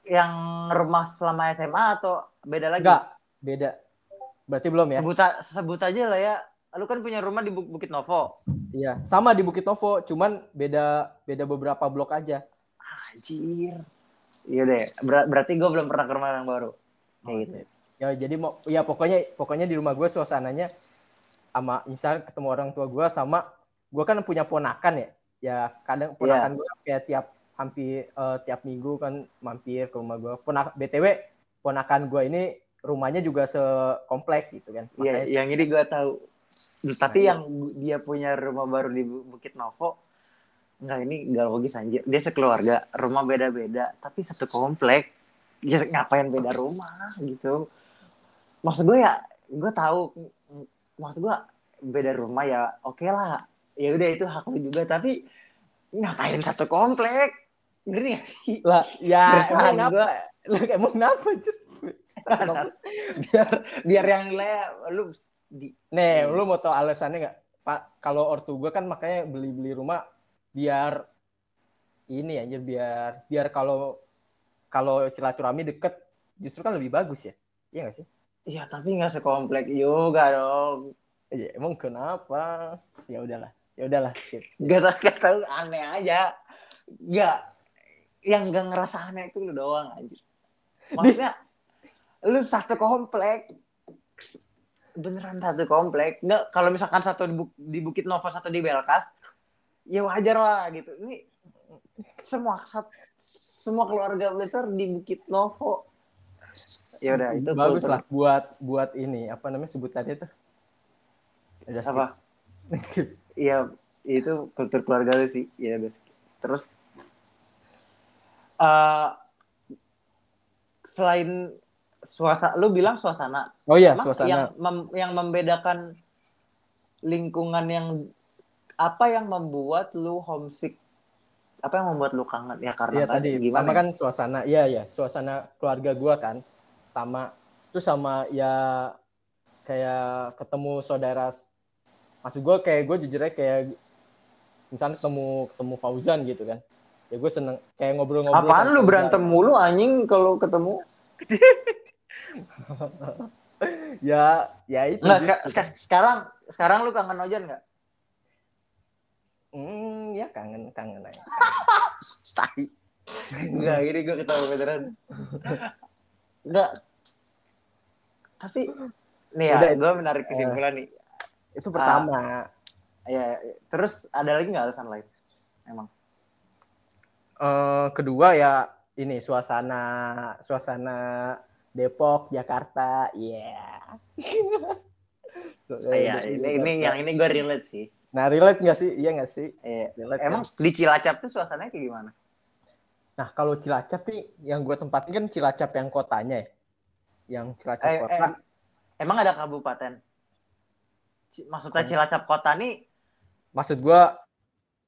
yang rumah selama S M A atau beda lagi? Enggak, beda. Berarti belum ya? Sebut sebut aja lah ya. Lu kan punya rumah di Bukit Novo. Iya, sama di Bukit Novo, cuman beda beda beberapa blok aja. Anjir. Iya deh, Ber- berarti gue belum pernah ke rumah yang baru. Kayak oh, gitu. Ya, jadi mau ya pokoknya pokoknya di rumah gue suasananya sama misalnya ketemu orang tua gue sama gue kan punya ponakan ya. Ya, kadang ponakan yeah. gue kayak tiap hampir uh, tiap minggu kan mampir ke rumah gue. Ponak B T W ponakan gue ini rumahnya juga sekomplek gitu kan. Iya, yeah, yang ini gue tahu. Tapi yang dia punya rumah baru di Bukit Novo, enggak ini enggak logis anjir. Dia sekeluarga, rumah beda-beda, tapi satu komplek. Ya ngapain beda rumah gitu? Maksud gue ya, gue tahu. Maksud gue beda rumah ya, oke okay lah. Ya udah itu hak lu juga, tapi ngapain satu komplek? Ngeri sih. Lah, ya kenapa? Lah emang kenapa? biar biar yang le- lu Di, Nih, di, lu mau tau alasannya nggak? Pak, kalau ortu gue kan makanya beli-beli rumah biar ini aja biar biar kalau kalau silaturahmi deket justru kan lebih bagus ya, iya nggak sih? Iya tapi nggak sekomplek juga dong. Ya, emang kenapa? Ya udahlah, ya udahlah. Gak tahu, aneh aja. Gak, yang gak ngerasa aneh itu lu doang aja. Maksudnya, lu satu komplek, beneran satu komplek. Nggak, kalau misalkan satu di, Buk- di Bukit Novo, satu di Belkas, ya wajar lah gitu. Ini semua semua keluarga besar di Bukit Novo. Ya udah, itu bagus lah buat buat ini apa namanya sebutannya tuh. Udah skip. Apa? Skip. Iya, itu kultur keluarga lu sih. Iya, udah skip. Terus uh, selain suasana, lu bilang suasana. Oh iya, emang suasana. Yang, mem, yang membedakan lingkungan yang apa yang membuat lu homesick? Apa yang membuat lu kangen? Ya karena ya, tadi gimana? Sama kan suasana. Iya, ya, suasana keluarga gua kan sama. Terus sama ya kayak ketemu saudara, maksud gue kayak gue jujurnya kayak misalnya ketemu ketemu Fauzan gitu kan, ya gue seneng kayak ngobrol-ngobrol. Apaan lu berantem kan mulu anjing kalau ketemu? Ya, ya itu. Nah, just, se- sekarang sekarang lu kangen Ojan nggak? Hmm, ya kangen kangen aja. Tai. Nggak, ini gue ketawa beneran. Nggak. Tapi nih ya, gue menarik kesimpulan uh, nih. Itu pertama. Uh, ya, terus ada lagi nggak alasan lain? Emang. Uh, kedua ya ini suasana suasana Depok, Jakarta, yeah. So, uh, ya. Ini, ini yang ini gue relate sih. Nah relate nggak sih? Iya nggak sih? Yeah. Relate, emang kan? Di Cilacap tuh suasananya kayak gimana? Nah kalau Cilacap nih, yang gue tempatin kan Cilacap yang kotanya ya, yang Cilacap eh, kota. Eh, Emang ada kabupaten? Maksudnya Cilacap kota nih? Maksud gue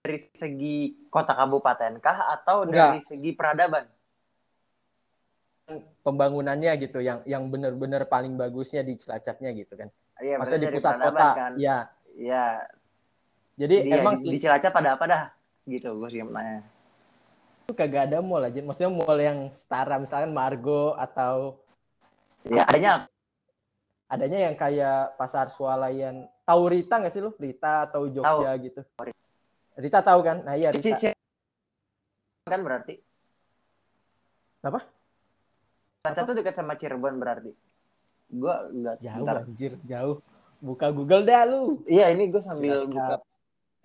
dari segi kota kabupaten kah atau enggak, dari segi peradaban? Pembangunannya gitu, yang yang benar-benar paling bagusnya di Cilacapnya gitu kan? Iya, maksudnya di pusat kota. Iya. Kan? Iya. Jadi, Jadi emang ya, di Cilacap ada apa dah? Gitu gue sih nanya. Itu kagak ada mall aja. Maksudnya mall yang setara misalkan Margo atau ya adanya. Adanya yang kayak pasar swalayan. Tahu Rita nggak sih lu? Rita atau Jogja tau gitu. Rita tahu kan? Nah iya Rita. Cici kan berarti. Apa? Cilacap tuh dekat sama Cirebon berarti. Gua nggak jauh. Bentar. Anjir jauh. Buka Google dah lu. Iya ini gue sambil Cilacap buka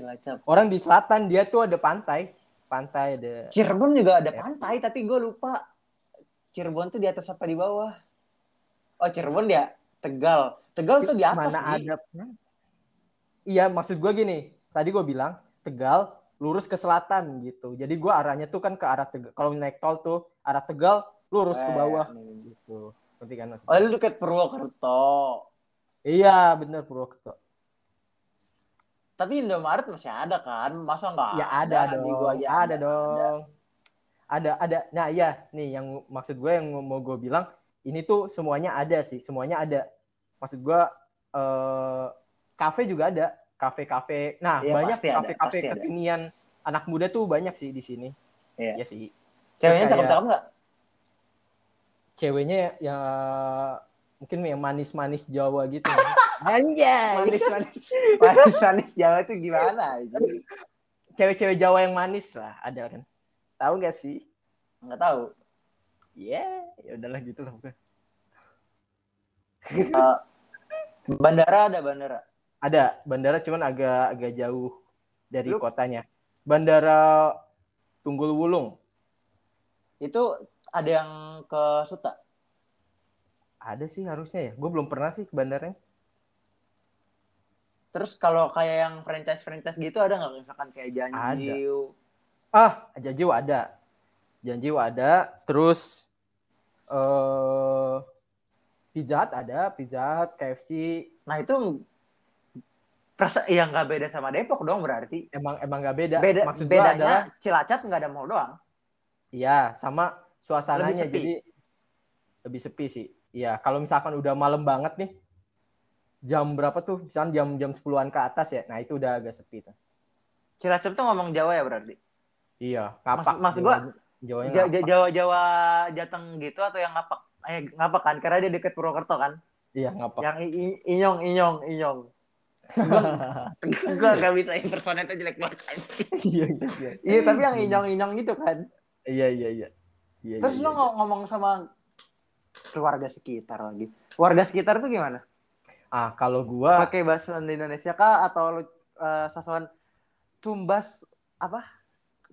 Cilacap. Orang di selatan dia tuh ada pantai. Pantai ada. Cirebon juga ada ya pantai tapi gue lupa. Cirebon tuh di atas apa di bawah? Oh Cirebon dia. Tegal, Tegal itu di atas mana ada. Iya maksud gue gini, tadi gue bilang Tegal lurus ke selatan gitu. Jadi gue arahnya tuh kan ke arah Tegal. Kalau naik tol tuh arah Tegal lurus eh, ke bawah gitu. Nanti kan maksudnya. Oh lu dekat Purwokerto. Iya bener Purwokerto. Tapi Indomaret masih ada kan? Masa nggak? Ya ada, ada dong. Gua aja ada dong. Ada ada. Nah iya nih yang maksud gue yang mau gue bilang. Ini tuh semuanya ada sih, semuanya ada. Maksud gue, eh, kafe juga ada, kafe-kafe. Nah, ya, banyak kafe-kafe kekinian anak muda tuh banyak sih di sini. Iya ya, sih. Ceweknya cakep-cakep nggak? Ceweknya ya mungkin yang manis-manis Jawa gitu. Anjay. Manis-manis, manis-manis Jawa tuh gimana? Cewek-cewek Jawa yang manis lah ada kan? Tahu nggak sih? Nggak tahu. Yeah, ya udahlah gitu lah bukan. Uh, bandara ada bandara. Ada bandara cuman agak agak jauh dari Luk. kotanya. Bandara Tunggul-Wulung. Itu ada yang ke Suta? Ada sih harusnya ya. Gue belum pernah sih ke bandaranya. Terus kalau kayak yang franchise-franchise gitu ada nggak misalkan kayak Janjiw? Ah, Janjiw ada. Janjiw ada, terus uh, Pizza Hut ada, Pizza Hut, K F C. Nah itu perasa- yang nggak beda sama Depok dong berarti. Emang emang nggak beda. beda. Maksud bedanya adalah Cilacap nggak ada mall doang. Iya, sama suasananya lebih jadi lebih sepi sih. Iya, kalau misalkan udah malam banget nih, jam berapa tuh? Misalkan jam-jam sepuluhan ke atas ya, nah itu udah agak sepi tuh. Cilacap tuh ngomong Jawa ya berarti? Iya, ngapak. Maksud gua Jawa-Jawa Jateng gitu atau yang ngapak? Eh, ngapak kan? Karena dia dekat Purwokerto kan? Iya, ngapak. Yang i- inyong, inyong, inyong. Gue gak bisa impersonate-nya jelek banget. Iya, iya. Tapi yang inyong-inyong gitu kan. Iya, iya, iya. Terus lo ngomong sama keluarga sekitar lagi. Warga sekitar tuh gimana? Ah, kalau gue... pakai bahasa Indonesia kah? Atau lo uh, sasaran tumbas... apa?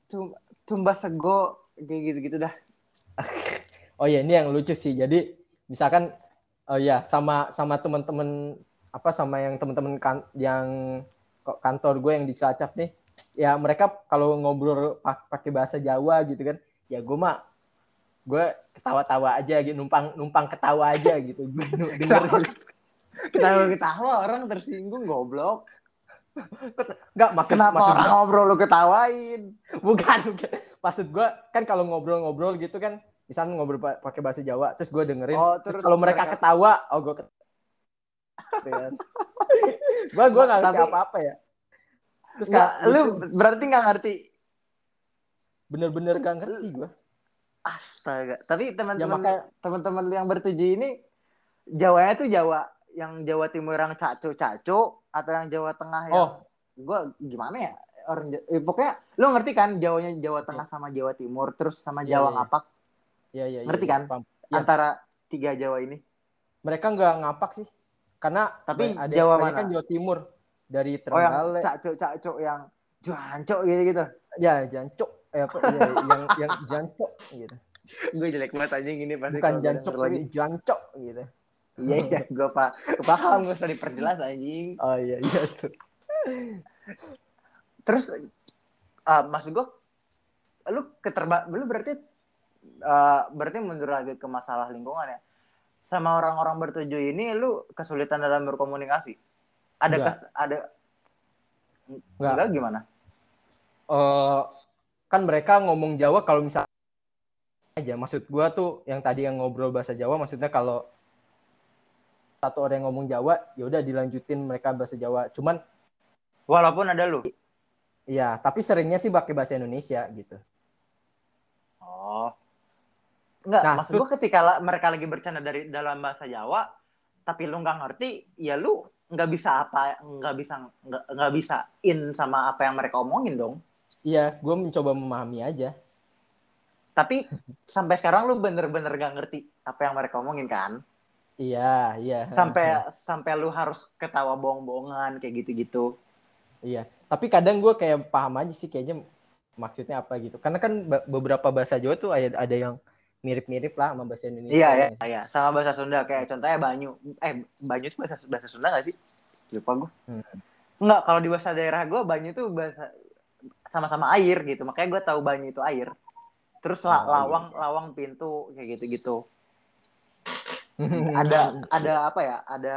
Tum, tumbas sego. Kayak gitu-gitu dah. Oh iya, ini yang lucu sih. Jadi, misalkan... Oh iya, sama sama teman-teman apa sama yang teman-teman kan, yang kantor gue yang di Cilacap nih. Ya mereka kalau ngobrol pakai bahasa Jawa gitu kan. Ya gue mah gue ketawa-tawa aja gitu, numpang numpang ketawa aja gitu. Ketawa-ketawa orang tersinggung goblok. Enggak maksud kenapa maksud orang gue, ngobrol lu ketawain. Bukan, bukan. Maksud gue kan kalau ngobrol-ngobrol gitu kan misalnya ngobrol pakai bahasa Jawa, terus gue dengerin. Oh, terus, terus kalau mereka, mereka ketawa, oh gue ketawa. gue gue nggak ngerti apa-apa ya. Terus nggak, lu berarti nggak ngerti. Bener-bener nggak ngerti gue. Astaga. Tapi teman-teman ya, teman-teman yang bertujuh ini, Jawanya tuh Jawa, yang Jawa Timur yang caco-caco, atau yang Jawa Tengah yang, oh. gue gimana ya orang, eh, pokoknya lu ngerti kan Jawanya Jawa Tengah sama Jawa Timur, terus sama Jawa yeah. ngapak. Ya, ya, ngerti ya, kan ya. Antara tiga Jawa ini mereka nggak ngapak sih karena tapi ada Jawa mana kan Jawa Timur dari Trenggale. Oh, yang cacok cacok yang jancok gitu gitu ya jancok eh, apa ya, yang yang jancok gitu. Gue jelek banget anjing ini pasti bukan jancok lagi jancok gitu. Iya iya gue pak paham gue sering perjelas anjing. Oh iya iya terus uh, maksud gue lu keterba lu berarti Uh, berarti mundur lagi ke masalah lingkungan ya. Sama orang-orang bertujuh ini lu kesulitan dalam berkomunikasi? Ada enggak. Kes, ada enggak, enggak gimana? Uh, kan mereka ngomong Jawa kalau misalnya aja maksud gua tuh yang tadi yang ngobrol bahasa Jawa maksudnya kalau satu orang yang ngomong Jawa ya udah dilanjutin mereka bahasa Jawa. Cuman walaupun ada lu. Iya, tapi seringnya sih pakai bahasa Indonesia gitu. Oh. Enggak, nah, maksud gue ketika la, mereka lagi bercanda dari dalam bahasa Jawa, tapi lu nggak ngerti, ya lu nggak bisa apa, nggak bisa nggak bisa in sama apa yang mereka omongin dong. Iya, gue mencoba memahami aja. Tapi sampai sekarang lu bener-bener nggak ngerti apa yang mereka omongin kan? Iya, iya. Sampai sampai lu harus ketawa bohong-bohongan kayak gitu-gitu. Iya, tapi kadang gue kayak paham aja sih kayaknya maksudnya apa gitu. Karena kan beberapa bahasa Jawa tuh ada ada yang mirip-mirip lah sama bahasa Indonesia. Iya, iya, iya. Sama bahasa Sunda. Kayak contohnya Banyu. Eh, Banyu itu bahasa, bahasa Sunda nggak sih? Lupa gue. Hmm. Nggak, kalau di bahasa daerah gue, Banyu itu bahasa sama-sama air gitu. Makanya gue tahu Banyu itu air. Terus la- lawang, lawang pintu, kayak gitu-gitu. ada, ada apa ya? Ada,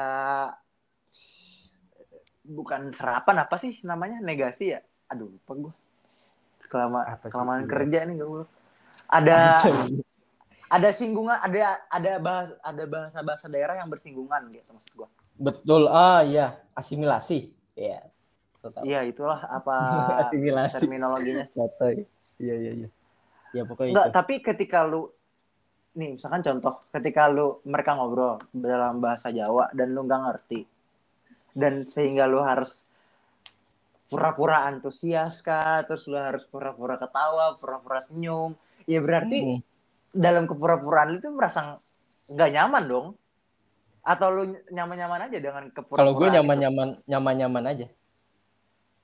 bukan serapan apa sih namanya? Negasi ya? Aduh, lupa gue. Kelama, kelamaan kerja nih gak gue. Ada... ada singgungan, ada ada bahasa ada bahasa-bahasa daerah yang bersinggungan gitu maksud gua. Betul. Ah iya, asimilasi. Iya. Yeah. Iya, itulah apa asimilasi terminologinya. Sotoy. Iya iya iya. Ya pokoknya nggak, itu. Tapi ketika lu nih misalkan contoh, ketika lu mereka ngobrol dalam bahasa Jawa dan lu nggak ngerti. Dan sehingga lu harus pura-pura antusias kah, terus lu harus pura-pura ketawa, pura-pura senyum. Ya berarti hmm. dalam kepura-puraan itu merasa nggak nyaman dong? Atau lu nyaman-nyaman aja dengan kepura-puraan? Kalau gue nyaman-nyaman, itu? nyaman-nyaman aja.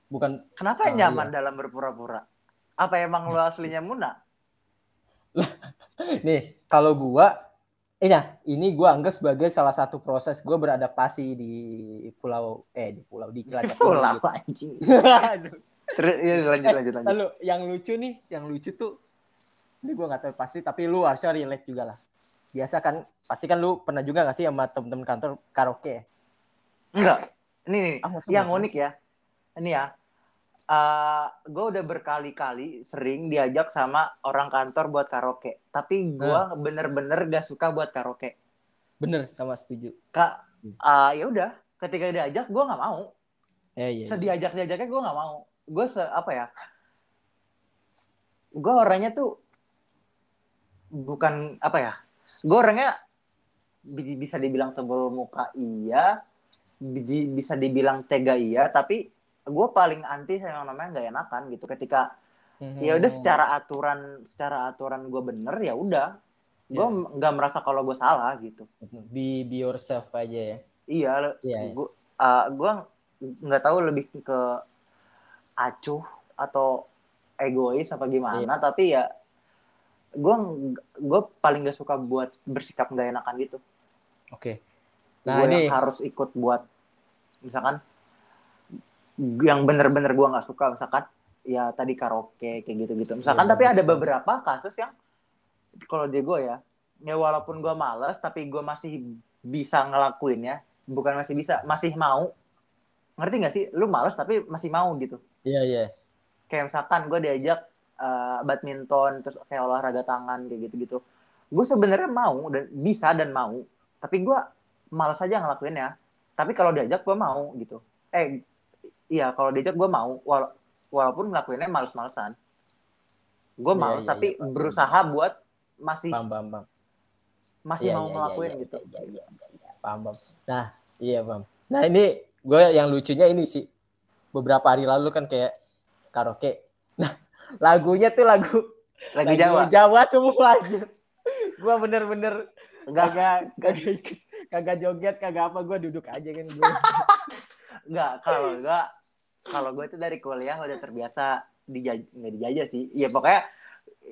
Bukan. Kenapa uh, nyaman iya. dalam berpura-pura? Apa emang lu aslinya Muna? Nih, kalau gue, ini ini gue anggap sebagai salah satu proses gue beradaptasi di pulau, eh di pulau di Cilacap. Pulau anjing. Terus ya, lanjut lanjut lanjut. Lalu yang lucu nih, yang lucu tuh. Ini gue gak tahu pasti, tapi lu harusnya relate juga lah. Biasa kan, pasti kan lu pernah juga gak sih sama temen-temen kantor karaoke ya? Enggak. Ini nih, ah, yang unik ya. Ini ya, uh, gue udah berkali-kali sering diajak sama orang kantor buat karaoke. Tapi gue hmm. bener-bener gak suka buat karaoke. Bener, sama setuju. Kak, uh, ya udah, ketika diajak gue gak mau. Ya, ya, ya. Sediajak-diajaknya gue gak mau. Gue se, apa ya, gue orangnya tuh, bukan apa ya, gue orangnya bisa dibilang tebal muka iya, bisa dibilang tega iya, tapi gue paling anti sama namanya nggak enakan gitu. Ketika mm-hmm. ya udah secara aturan secara aturan gue bener ya udah, gue yeah. nggak merasa kalau gue salah gitu. Be, be yourself aja ya. Iya, yeah. gue uh, gue nggak tahu lebih ke acuh atau egois apa gimana, yeah. tapi ya gue gue paling nggak suka buat bersikap nggak enakan gitu. Oke. Okay. Nah, gue harus ikut buat misalkan yang bener-bener gue nggak suka, misalkan ya tadi karaoke kayak gitu-gitu misalkan, yeah. tapi ada beberapa kasus yang kalau di gue ya ya walaupun gue males tapi gue masih bisa ngelakuinnya, bukan masih bisa masih mau, ngerti nggak sih? Lu males tapi masih mau gitu. Iya yeah, iya yeah. Kayak misalkan gue diajak uh, badminton terus kayak olahraga tangan kayak gitu-gitu, gue sebenarnya mau dan bisa dan mau, tapi gue males aja ngelakuinnya. Tapi kalau diajak gue mau gitu, eh iya, kalau diajak gue mau, wala- walaupun ngelakuinnya males-malesan. Gue males, ya, ya, tapi ya, berusaha ya. buat masih paham, paham, paham. masih ya, mau ya, ngelakuin ya, ya, gitu. Ya, ya, ya, ya. Paham, paham. Nah, iya paham. Nah ini gue yang lucunya ini sih, beberapa hari lalu kan kayak karaoke. Nah lagunya tuh lagu lagu Jawa. Jawa semua aja. Gue bener-bener kagak kagak joget, kagak apa, gue duduk aja kan gue. Enggak, kalau enggak kalau gue itu dari kuliah udah terbiasa dijaj nggak dijajah sih ya, pokoknya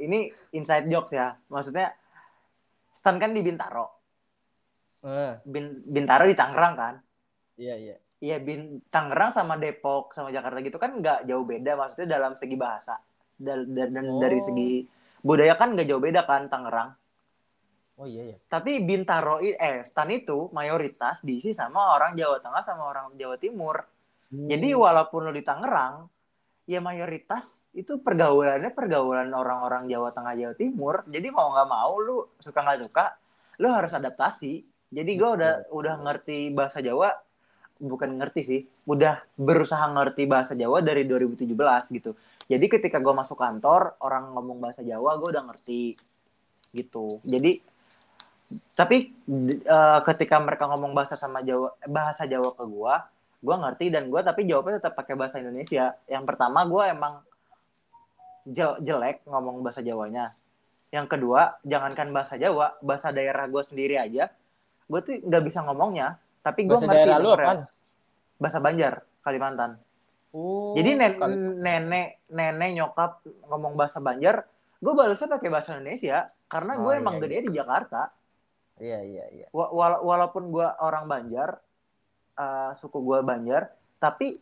ini inside jokes ya, maksudnya Stan kan di Bintaro, Bin, Bintaro di Tangerang kan, iya iya iya Bin Tangerang sama Depok sama Jakarta gitu kan nggak jauh beda, maksudnya dalam segi bahasa dan da- da- oh. dari segi budaya kan nggak jauh beda kan Tangerang. Oh iya ya. Tapi Bintaro eh Stan itu mayoritas diisi sama orang Jawa Tengah sama orang Jawa Timur. Hmm. Jadi walaupun lo di Tangerang, ya mayoritas itu pergaulannya pergaulan orang-orang Jawa Tengah Jawa Timur. Jadi mau nggak mau lu suka nggak suka, lu harus adaptasi. Jadi gue udah hmm. udah ngerti bahasa Jawa, bukan ngerti sih, udah berusaha ngerti bahasa Jawa dari dua ribu tujuh belas gitu. Jadi ketika gue masuk kantor orang ngomong bahasa Jawa gue udah ngerti gitu. Jadi tapi uh, ketika mereka ngomong bahasa sama Jawa bahasa Jawa ke gue, gue ngerti dan gue tapi jawabnya tetap pakai bahasa Indonesia. Yang pertama gue emang jelek ngomong bahasa Jawanya. Yang kedua jangankan bahasa Jawa, bahasa daerah gue sendiri aja, gue tuh nggak bisa ngomongnya. Tapi gue ngerti kan? Bahasa Banjar Kalimantan. Oh, jadi nen- nenek nenek nyokap ngomong bahasa Banjar, gue balasnya pakai bahasa Indonesia karena gue oh, emang iya, gede iya. di Jakarta. Iya iya iya. Wala- walaupun gue orang Banjar, uh, suku gue Banjar, tapi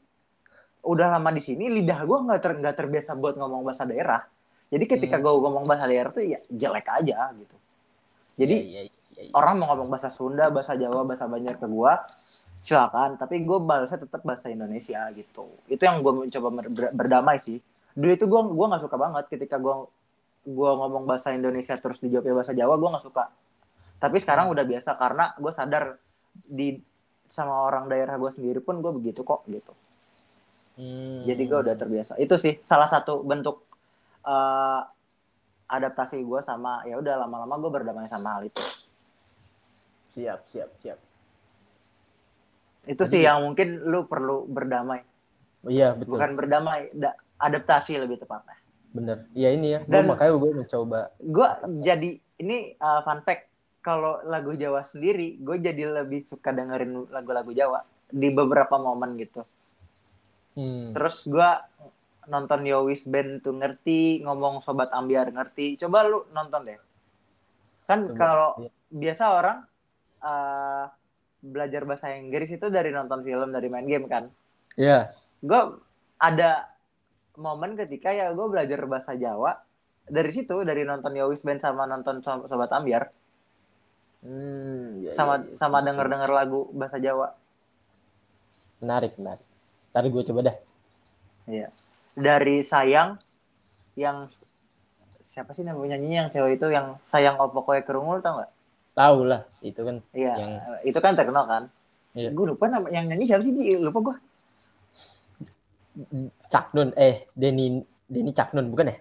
udah lama di sini lidah gue nggak ter nggak terbiasa buat ngomong bahasa daerah. Jadi ketika hmm. gue ngomong bahasa daerah tuh ya jelek aja gitu. Jadi iya, iya, iya, iya. orang mau ngomong bahasa Sunda, bahasa Jawa, bahasa Banjar ke gue, silakan. Tapi gue balasnya tetap bahasa Indonesia gitu. Itu yang gue mencoba ber- berdamai sih. Dulu itu gue gue nggak suka banget ketika gue gue ngomong bahasa Indonesia terus dijawabnya bahasa Jawa, gue nggak suka. Tapi sekarang udah biasa karena gue sadar di sama orang daerah gue sendiri pun gue begitu kok gitu. Hmm. Jadi gue udah terbiasa. Itu sih salah satu bentuk uh, adaptasi gue sama ya udah lama-lama gue berdamai sama hal itu. Siap siap siap. Itu Jadi, sih yang mungkin lu perlu berdamai. Iya betul. Bukan berdamai, da- adaptasi lebih tepatnya. Bener. Iya ini ya. Dan gua, makanya gue mencoba. Gue jadi ini uh, fun fact. Kalau lagu Jawa sendiri, gue jadi lebih suka dengerin lagu-lagu Jawa di beberapa momen gitu. Hmm. Terus gue nonton Yowis Ben tuh ngerti, ngomong Sobat Ambyar ngerti. Coba lu nonton deh. Kan kalau ya. biasa orang uh, belajar bahasa Inggris itu dari nonton film, dari main game kan. Iya. Yeah. Gue ada momen ketika ya gue belajar bahasa Jawa dari situ, dari nonton Yowis Ben sama nonton Sobat Ambyar. Hmm, ya, sama ya, ya. sama denger-denger lagu bahasa Jawa. Menarik, menarik. Ntar gue coba dah. Iya. Dari Sayang yang siapa sih namanya nyanyinya yang cewek itu yang Sayang opo koe kerungul, tau enggak? Tahu lah, itu kan iya, yang itu kan terkenal kan. Iya. Gue lupa nama yang nyanyi siapa sih, Ji? Lupa gue. Caknun eh Denny Denny Caknun bukan ya?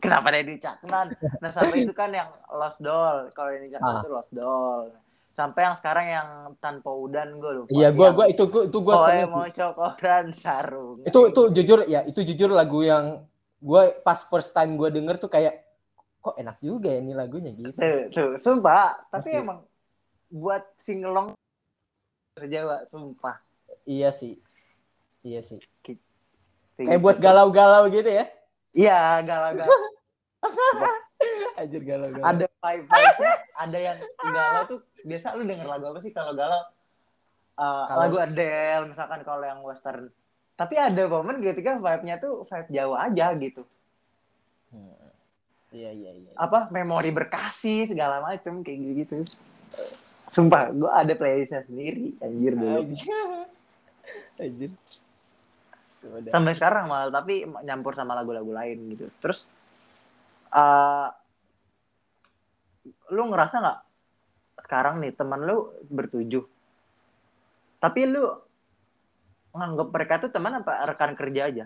Kenapa Denny Caknan? Nah sama itu kan yang Lost Doll. Kalau Denny Caknan ah. itu Lost Doll. sampai yang sekarang yang tanpa udan gue lupa. Iya, gue gue itu gue itu gue sering. Koe mocok orang sarung. Itu itu jujur ya, itu jujur lagu yang gue pas first time gue denger tuh kayak kok enak juga ya ini lagunya gitu. Tuh, tuh sumpah, tapi masih. Emang buat singelong Jawa sumpah. Iya sih. Iya sih. Kayak buat galau-galau gitu ya? Iya, galau-galau. Anjir galau-galau. Ada vibe-vibe sih, ada yang galau tuh. Biasa lu denger lagu apa sih kalau galau? Uh, kalau... Lagu Adele misalkan kalau yang western. Tapi ada momen ketika vibe-nya tuh vibe Jawa aja gitu. Hmm. Iya, iya, iya. Apa, memori berkasih, segala macem, kayak gitu-gitu. Sumpah, gue ada playlistnya sendiri. Anjir dulu. Anjir. Sampai sekarang malah, tapi nyampur sama lagu-lagu lain gitu. Terus uh, lu ngerasa gak sekarang nih teman lu bertujuh, tapi lu nganggep mereka tuh teman apa rekan kerja aja?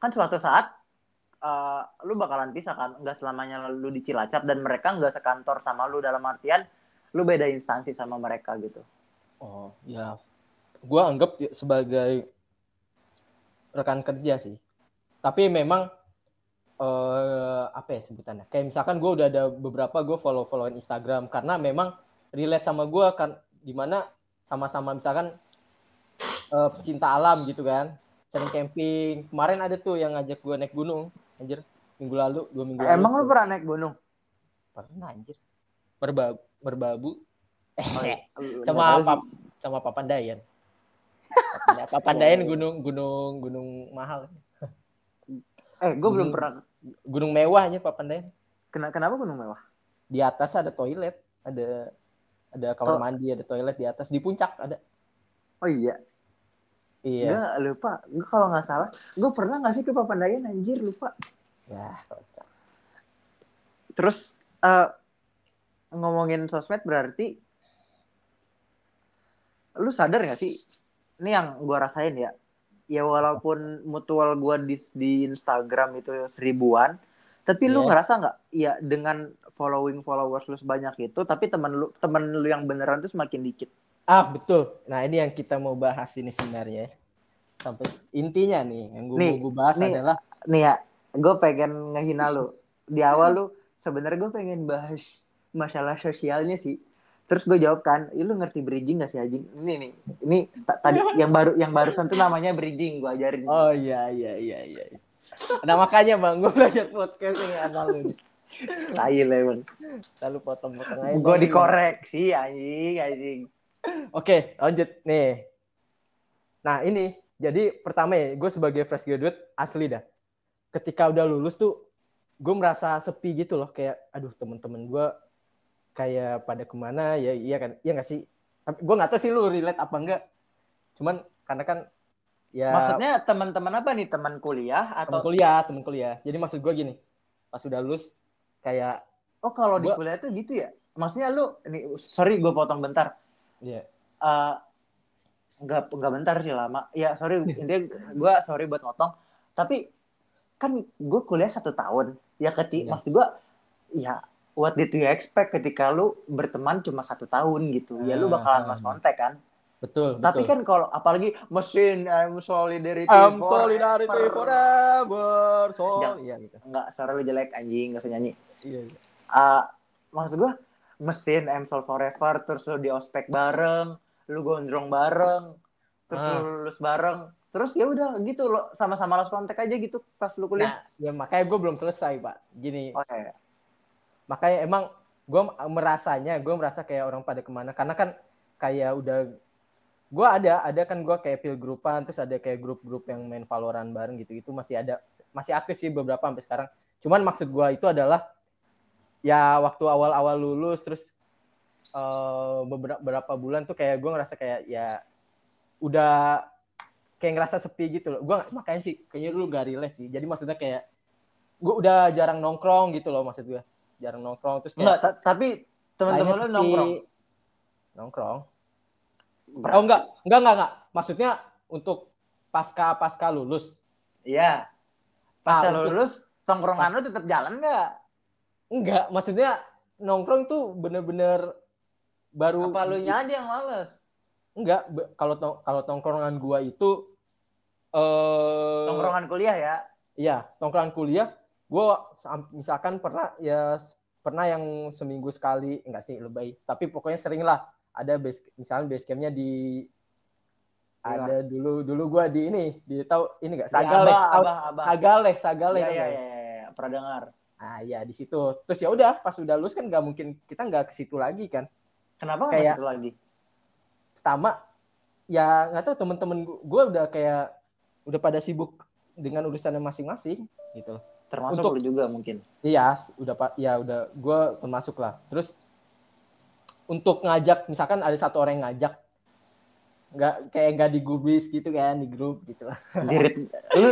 Kan suatu saat uh, lu bakalan pisah kan. Gak selamanya lu di Cilacap dan mereka gak sekantor sama lu, dalam artian lu beda instansi sama mereka gitu. Oh ya, gue anggap sebagai rekan kerja sih, tapi memang eh, apa ya sebutannya? Kayak misalkan gue udah ada beberapa gue follow followan Instagram karena memang relate sama gue kan, dimana sama-sama misalkan eh, pecinta alam gitu kan, sering camping. Kemarin ada tuh yang ngajak gue naik gunung, anjir minggu lalu, dua minggu lalu. Emang lu pernah naik gunung? Pernah anjir. Berbabu, berbabu. Oh, ya. sama pap, sama Papandayan. Papandayan gunung gunung gunung mahal. Eh, gue belum pernah gunung mewah aja Papandayan. Kenapa kenapa gunung mewah? Di atas ada toilet, ada ada kamar oh. mandi, ada toilet di atas, di puncak ada. Oh iya. Iya. Gue lupa. Gue kalau nggak salah, gue pernah nggak sih ke Papandayan anjir lupa. Ya, kocak. Terus uh, ngomongin sosmed berarti lu sadar nggak sih? Ini yang gue rasain ya, ya walaupun mutual gue di, di Instagram itu seribuan, tapi yeah. lu ngerasa nggak, ya dengan following followers lu sebanyak itu, tapi teman lu teman lu yang beneran tuh semakin dikit. Ah betul. Nah ini yang kita mau bahas ini sebenarnya. Sampai intinya nih, yang gue mau bahas nih, adalah nih ya, gue pengen ngehina lu di awal lu. Sebenarnya gue pengen bahas masalah sosialnya sih. Terus gue jawab kan, "Lu ngerti bridging gak sih, Ajing?" Ini nih. Ini tadi yang baru yang barusan tuh namanya bridging, gue ajarin. Oh iya iya iya iya. Nah, makanya Bang, gue belajar podcast ini analis. Tai lemon. Lalu potong-potong aja. Gue dikoreksi, anjing, anjing. Oke, lanjut nih. Nah, ini. Jadi pertama ya, gue sebagai fresh graduate asli dah. Ketika udah lulus tuh gue merasa sepi gitu loh, kayak aduh teman-teman gue kayak pada kemana ya, iya kan, iya nggak sih? Tapi gue nggak tahu sih lu relate apa enggak, cuman karena kan ya maksudnya teman-teman apa nih, teman kuliah atau teman kuliah teman kuliah jadi maksud gue gini, pas udah lulus kayak oh kalau gua... di kuliah tuh gitu ya, maksudnya lu ini, sorry gue potong bentar ya, yeah. uh, nggak nggak bentar sih lama ya, sorry intinya gue sorry buat ngotong, tapi kan gue kuliah satu tahun ya ketik yeah. maksud gue ya what did you expect ketika lu berteman cuma satu tahun gitu. Ya lu bakalan mas kontak kan. Betul, tapi betul. Kan kalau apalagi mesin I'm solidarity I'm for solidarity ever. forever. So, jangan, ya gitu. Enggak, suara lu jelek anjing, enggak usah nyanyi. Iya. Gitu. Uh, maksud gua mesin I'm sol forever, terus lu di ospek bareng, lu gondrong bareng, terus ah. lu lulus bareng. Terus ya udah gitu lo sama-sama los kontak aja gitu pas lu kuliah. Nah, ya makanya gua belum selesai, Pak. Gini. Okay. Makanya emang gue merasanya, gue merasa kayak orang pada kemana. Karena kan kayak udah, gue ada, ada kan gue kayak feel grupan, terus ada kayak grup-grup yang main Valorant bareng gitu-gitu. Masih ada, masih aktif sih beberapa sampai sekarang. Cuman maksud gue itu adalah, ya waktu awal-awal lulus, terus uh, beberapa bulan tuh kayak gue ngerasa kayak ya udah kayak ngerasa sepi gitu loh. Gue makanya sih, kayaknya dulu gak relate sih. Jadi maksudnya kayak, gue udah jarang nongkrong gitu loh maksud gue. jarang nongkrong terus kayak enggak, tapi teman-teman lu nongkrong nongkrong Ber- oh enggak enggak enggak enggak maksudnya untuk pasca pasca lulus iya pasca nah, lulus tongkrongan pas- lu tetap jalan enggak enggak maksudnya nongkrong tuh bener-bener baru apa lu aja yang males? Enggak, kalau tong- kalau tongkrongan gua itu eh tongkrongan kuliah ya. Iya, tongkrongan kuliah gua misalkan pernah ya pernah yang seminggu sekali, enggak sih lebih, tapi pokoknya sering lah ada base, misalnya base campnya di ya. Ada dulu dulu gua di ini, di tahu ini enggak Sagale, ya, abah, abah, abah. Sagale, Sagale. Iya, iya, iya, pernah dengar. Ah ya di situ. Terus ya udah pas udah lulus kan nggak mungkin kita nggak ke situ lagi kan. Kenapa nggak ke situ lagi? Pertama ya nggak tahu, temen-temen gue udah kayak udah pada sibuk dengan urusannya masing-masing gitu. Termasuk Untuk, lu juga mungkin. Iya udah pak ya udah gue termasuk lah. Terus untuk ngajak misalkan ada satu orang yang ngajak nggak kayak nggak digubris gitu kan di grup gitu lah. Di lu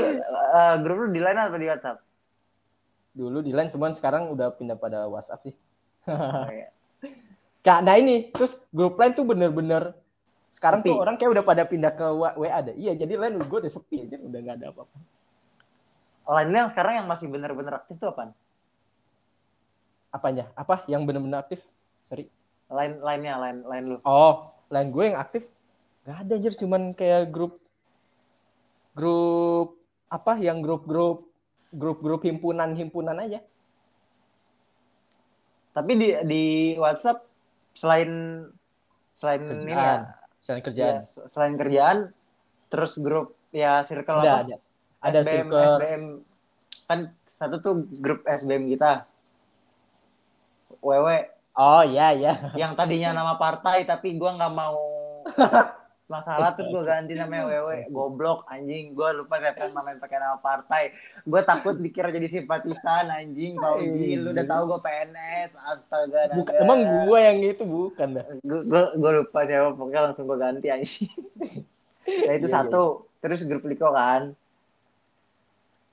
uh, grup lu di line atau di WhatsApp? Dulu di line, cuman sekarang udah pindah pada WhatsApp sih. Oh, iya. Nah ini, terus grup line tuh bener-bener sekarang sepi. Tuh orang kayak udah pada pindah ke W A deh. Iya, jadi line gue udah sepi aja, udah nggak ada apa-apa. Line yang sekarang yang masih bener-bener aktif tuh apaan? Apanya? Apa yang bener-bener aktif? Sorry. Line line-nya, line line lu. Oh, line gue yang aktif nggak ada anjir, cuman kayak grup grup apa yang grup-grup grup-grup himpunan-himpunan aja. Tapi di di WhatsApp selain selain kerjaan, ini ya, selain kerjaan. Ya, selain kerjaan terus grup ya circle ada, apa? Ada. Ada S B M, circle S B M. Kan satu tuh grup S B M kita. W W. Oh iya iya. Yang tadinya nama partai tapi gua enggak mau masalah terus gue ganti namanya W W. Goblok anjing, gue lupa siapa namanya pakai nama partai. Gue takut dikira jadi simpatisan anjing. Fauzi, lu udah tahu gue P N S. Astaga. Bukan, emang gue yang itu bukan dah. Gue lupa siapa pokoknya langsung gue ganti anjing. Nah itu yeah, satu yeah. Terus grup Liko kan.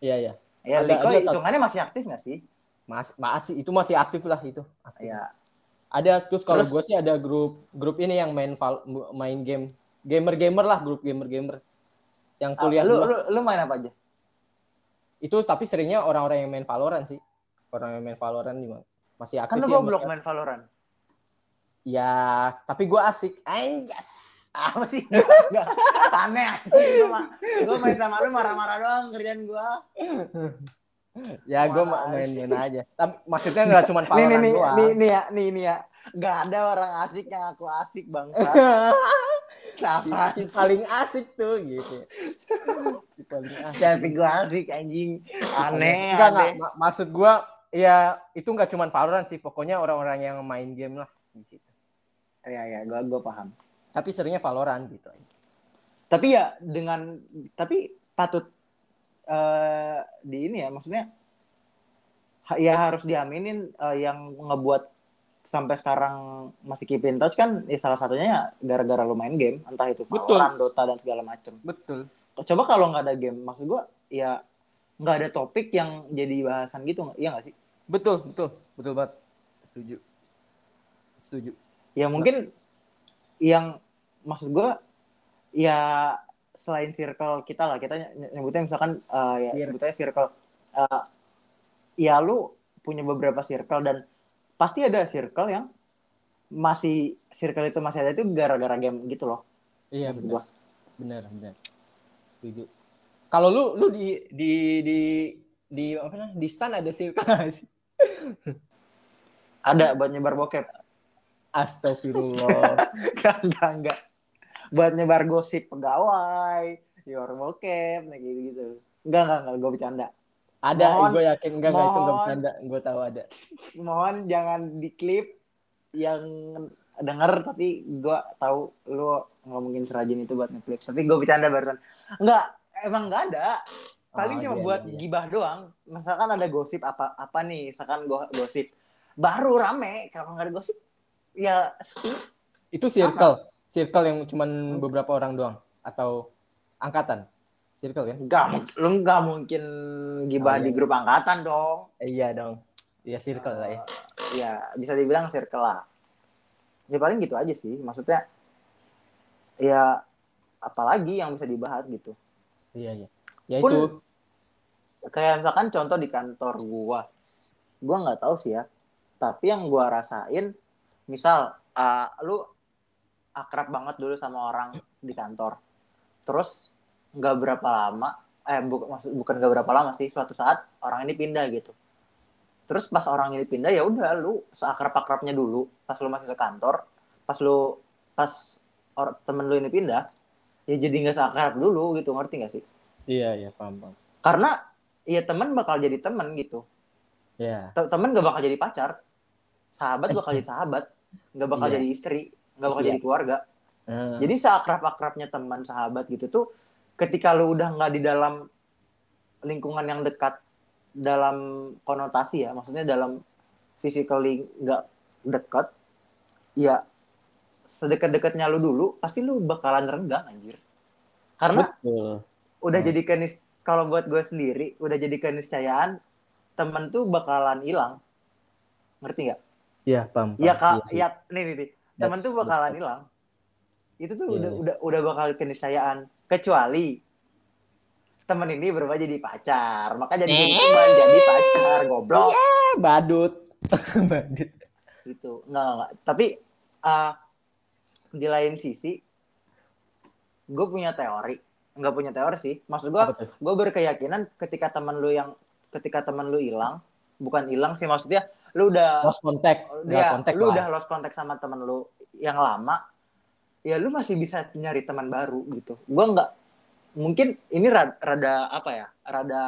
Iya yeah, iya yeah. Ya Liko hitungannya masih aktif gak sih? Mas, masih, itu masih aktif lah itu. Iya. Ada terus kalau gue sih ada grup grup ini yang main main game. Gamer-gamer lah, grup gamer-gamer. Yang kuliah ah, lu, lu lu main apa aja? Itu tapi seringnya orang-orang yang main Valorant sih. Orang yang main Valorant gimana? Masih aktif kan sih. Kan lu goblok main Valorant. Ya, tapi gue asik. Anjas. Apa sih? Enggak. Aneh anjing. Gue main sama lu marah-marah doang kerjaan gue. Ya gue main-main aja. Tapi maksudnya enggak cuma Valorant doang. Nih nih ya, nih nih ya. Enggak ada orang asik yang aku asik bangsa. Asik paling asik tuh gitu. Tapi gue asik anjing. Aneh. Enggak, aneh. Enggak, maksud gue ya itu nggak cuma Valorant sih. Pokoknya orang-orang yang main game lah di situ. Iya iya, gue gue paham. Tapi seringnya Valorant gitu. Tapi ya dengan tapi patut uh, di ini ya maksudnya ya harus diaminin uh, yang ngebuat sampai sekarang masih keep in touch kan ya salah satunya ya gara-gara lu main game, entah itu Valorant, Dota dan segala macem. Betul. Coba kalau nggak ada game, maksud gue ya nggak ada topik yang jadi bahasan gitu, iya nggak sih? Betul, betul, betul banget. Setuju, setuju. Ya mungkin betul. Yang maksud gue ya selain circle kita lah, kita nyebutnya misalkan uh, ya sebutnya circle, uh, ya lu punya beberapa circle dan pasti ada circle yang masih circle itu masih ada itu gara-gara game gitu loh. Iya benar. Benar, benar. Setuju. Kalau lu lu di di di di apa namanya? Di stan ada circle sih. Ada buat nyebar bokep. Astagfirullah. Enggak, enggak, enggak. Buat nyebar gosip pegawai, nyebar bokep, kayak gitu-gitu. Enggak, enggak, enggak, gue bercanda. Ada, gue yakin enggak enggak itu enggak bercanda, gue tahu ada. Mohon jangan diklip yang denger, tapi gue tahu lu ngomongin serajin itu buat ngeklip. Tapi gue bercanda barusan. Enggak, emang enggak ada. Paling oh, cuma iya, buat iya. Gibah doang. Misalkan ada gosip apa apa nih, misalkan go, gosip baru rame. Kalau enggak ada gosip, ya sepi. Itu circle, apa? Circle yang cuma beberapa orang doang atau angkatan. Circle kan? Enggak, lu enggak mungkin gibah oh, iya. Di grup angkatan dong. Iya dong. Iya circle uh, lah ya. Iya, bisa dibilang circle lah. Ya paling gitu aja sih. Maksudnya ya apalagi yang bisa dibahas gitu. Iya, iya. Ya pun, itu kayak misalkan contoh di kantor gua. Gua enggak tahu sih ya. Tapi yang gua rasain misal uh, lu akrab banget dulu sama orang di kantor, terus nggak berapa lama, eh bu, maksud, bukan nggak berapa lama sih, suatu saat orang ini pindah gitu. Terus pas orang ini pindah ya udah lu seakrab-akrabnya dulu, pas lu masih ke kantor, pas lu pas or, temen lu ini pindah, ya jadi nggak seakrab dulu gitu, ngerti nggak sih? Iya iya paham paham. Karena ya teman bakal jadi teman gitu. Iya. Yeah. Teman gak bakal jadi pacar, sahabat bakal jadi sahabat, nggak bakal yeah. jadi istri. Gak bakal yeah. jadi keluarga. Uh. Jadi seakrab-akrabnya teman sahabat gitu tuh ketika lu udah gak di dalam lingkungan yang dekat dalam konotasi ya, maksudnya dalam physically gak dekat, ya sedekat-dekatnya lu dulu pasti lu bakalan renggang anjir. Karena Betul. udah uh. jadi kenis, kalau buat gue sendiri udah jadi keniscayaan temen tuh bakalan hilang. Ngerti gak? Iya, paham. Iya, Kak. Iya, nih nih nih. Temen tuh bakalan hilang. Itu tuh yeah. udah udah udah bakal keniscayaan, kecuali temen ini berubah jadi pacar. Maka jadi eh. teman jadi pacar, goblok. Yeah, badut. badut. Gitu. Enggak, enggak. Tapi uh, di lain sisi gue punya teori. Enggak punya teori sih. Maksud gue gue berkeyakinan ketika teman lu yang ketika teman lu hilang, bukan hilang sih maksudnya lu udah lost contact, ya, contact lu lah. udah lost contact sama temen lu yang lama, ya lu masih bisa nyari teman baru gitu. Gua nggak, mungkin ini rada, rada apa ya, rada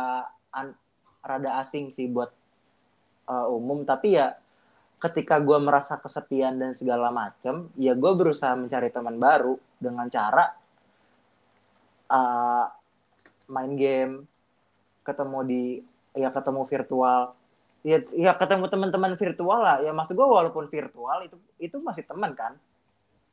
an, rada asing sih buat uh, umum, tapi ya ketika gua merasa kesepian dan segala macem, ya gua berusaha mencari teman baru dengan cara uh, main game, ketemu di, ya ketemu virtual. Ya, ya ketemu teman-teman virtual lah. Ya maksud gue walaupun virtual itu itu masih teman kan.